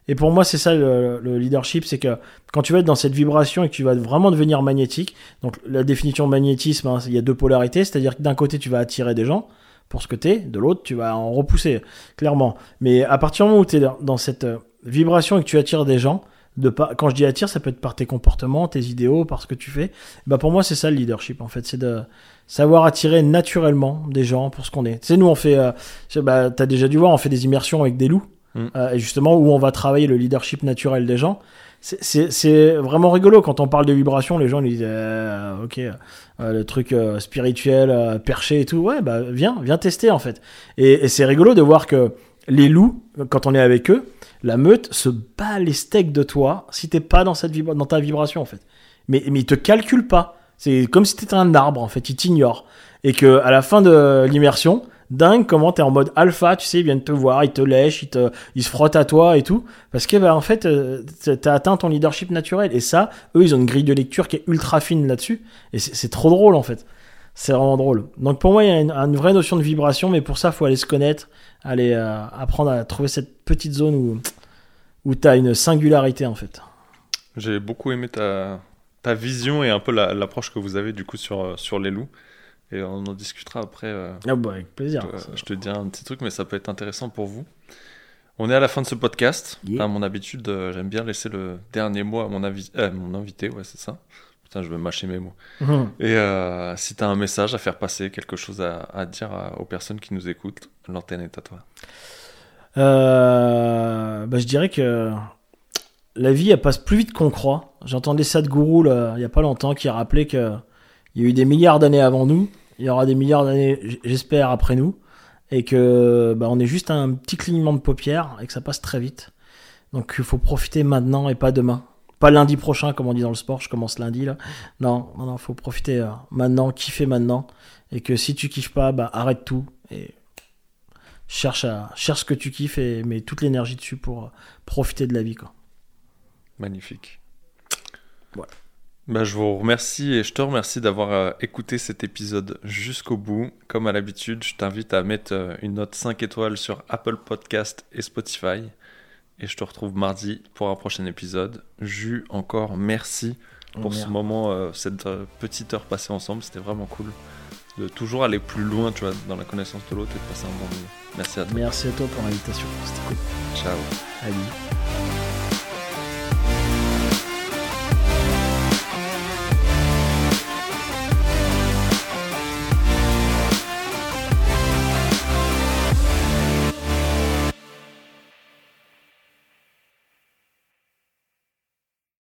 Et pour moi, c'est ça le, le leadership, c'est que quand tu vas être dans cette vibration et que tu vas vraiment devenir magnétique, donc la définition de magnétisme, hein, il y a deux polarités, c'est-à-dire que d'un côté, tu vas attirer des gens pour ce que t'es, de l'autre, tu vas en repousser, clairement. Mais à partir du moment où tu es dans cette vibration et que tu attires des gens, de par... quand je dis attire, ça peut être par tes comportements, tes idéaux, par ce que tu fais. Bah pour moi, c'est ça le leadership, en fait, c'est de... savoir attirer naturellement des gens pour ce qu'on est. Tu sais, nous, on fait... Euh... Bah, t'as déjà dû voir, on fait des immersions avec des loups. Mmh. Euh, justement où on va travailler le leadership naturel des gens, c'est, c'est, c'est vraiment rigolo quand on parle de vibration, les gens ils disent euh, ok euh, le truc euh, spirituel euh, perché et tout, ouais bah viens viens tester en fait, et, et c'est rigolo de voir que les loups, quand on est avec eux, la meute se bat les steaks de toi si t'es pas dans, cette vibra- dans ta vibration en fait, mais, mais ils te calculent pas, c'est comme si t'étais un arbre en fait, ils t'ignorent, et que à la fin de l'immersion, dingue comment t'es en mode alpha, tu sais, ils viennent te voir, ils te lèchent, ils, te, ils se frottent à toi et tout, parce que bah, en fait t'as atteint ton leadership naturel, et ça eux ils ont une grille de lecture qui est ultra fine là-dessus, et c'est, c'est trop drôle en fait, c'est vraiment drôle. Donc pour moi il y a une, une vraie notion de vibration, mais pour ça faut aller se connaître, aller euh, apprendre à trouver cette petite zone où, où t'as une singularité en fait. J'ai beaucoup aimé ta, ta vision et un peu la, l'approche que vous avez du coup sur, sur les loups. Et on en discutera après. Euh, ah bah avec plaisir. Je, euh, je te dis un petit truc, mais ça peut être intéressant pour vous. On est à la fin de ce podcast. Yeah. À mon habitude, euh, j'aime bien laisser le dernier mot à mon, avi- euh, mon invité, ouais, c'est ça. Putain, je veux mâcher mes mots. Mmh. Et euh, si tu as un message à faire passer, quelque chose à, à dire à, aux personnes qui nous écoutent, l'antenne est à toi. Euh, bah, je dirais que la vie, elle passe plus vite qu'on croit. J'entendais Sadhguru il n'y a pas longtemps qui rappelait qu'il y a eu des milliards d'années avant nous, il y aura des milliards d'années, j'espère, après nous, et que bah, on est juste un petit clignement de paupières et que ça passe très vite. Donc il faut profiter maintenant et pas demain. Pas lundi prochain, comme on dit dans le sport, je commence lundi là. Non, non, non, faut profiter euh, maintenant, kiffer maintenant. Et que si tu kiffes pas, bah, arrête tout et cherche, à, cherche ce que tu kiffes et mets toute l'énergie dessus pour euh, profiter de la vie, quoi. Magnifique. Voilà. Bah, je vous remercie et je te remercie d'avoir euh, écouté cet épisode jusqu'au bout. Comme à l'habitude, je t'invite à mettre euh, une note cinq étoiles sur Apple Podcast et Spotify. Et je te retrouve mardi pour un prochain épisode. Jus, encore merci pour oh, ce moment, euh, cette euh, petite heure passée ensemble. C'était vraiment cool de toujours aller plus loin, tu vois, dans la connaissance de l'autre et de passer un bon moment. Merci à toi. Merci à toi pour l'invitation. C'était cool. Ciao. Allez.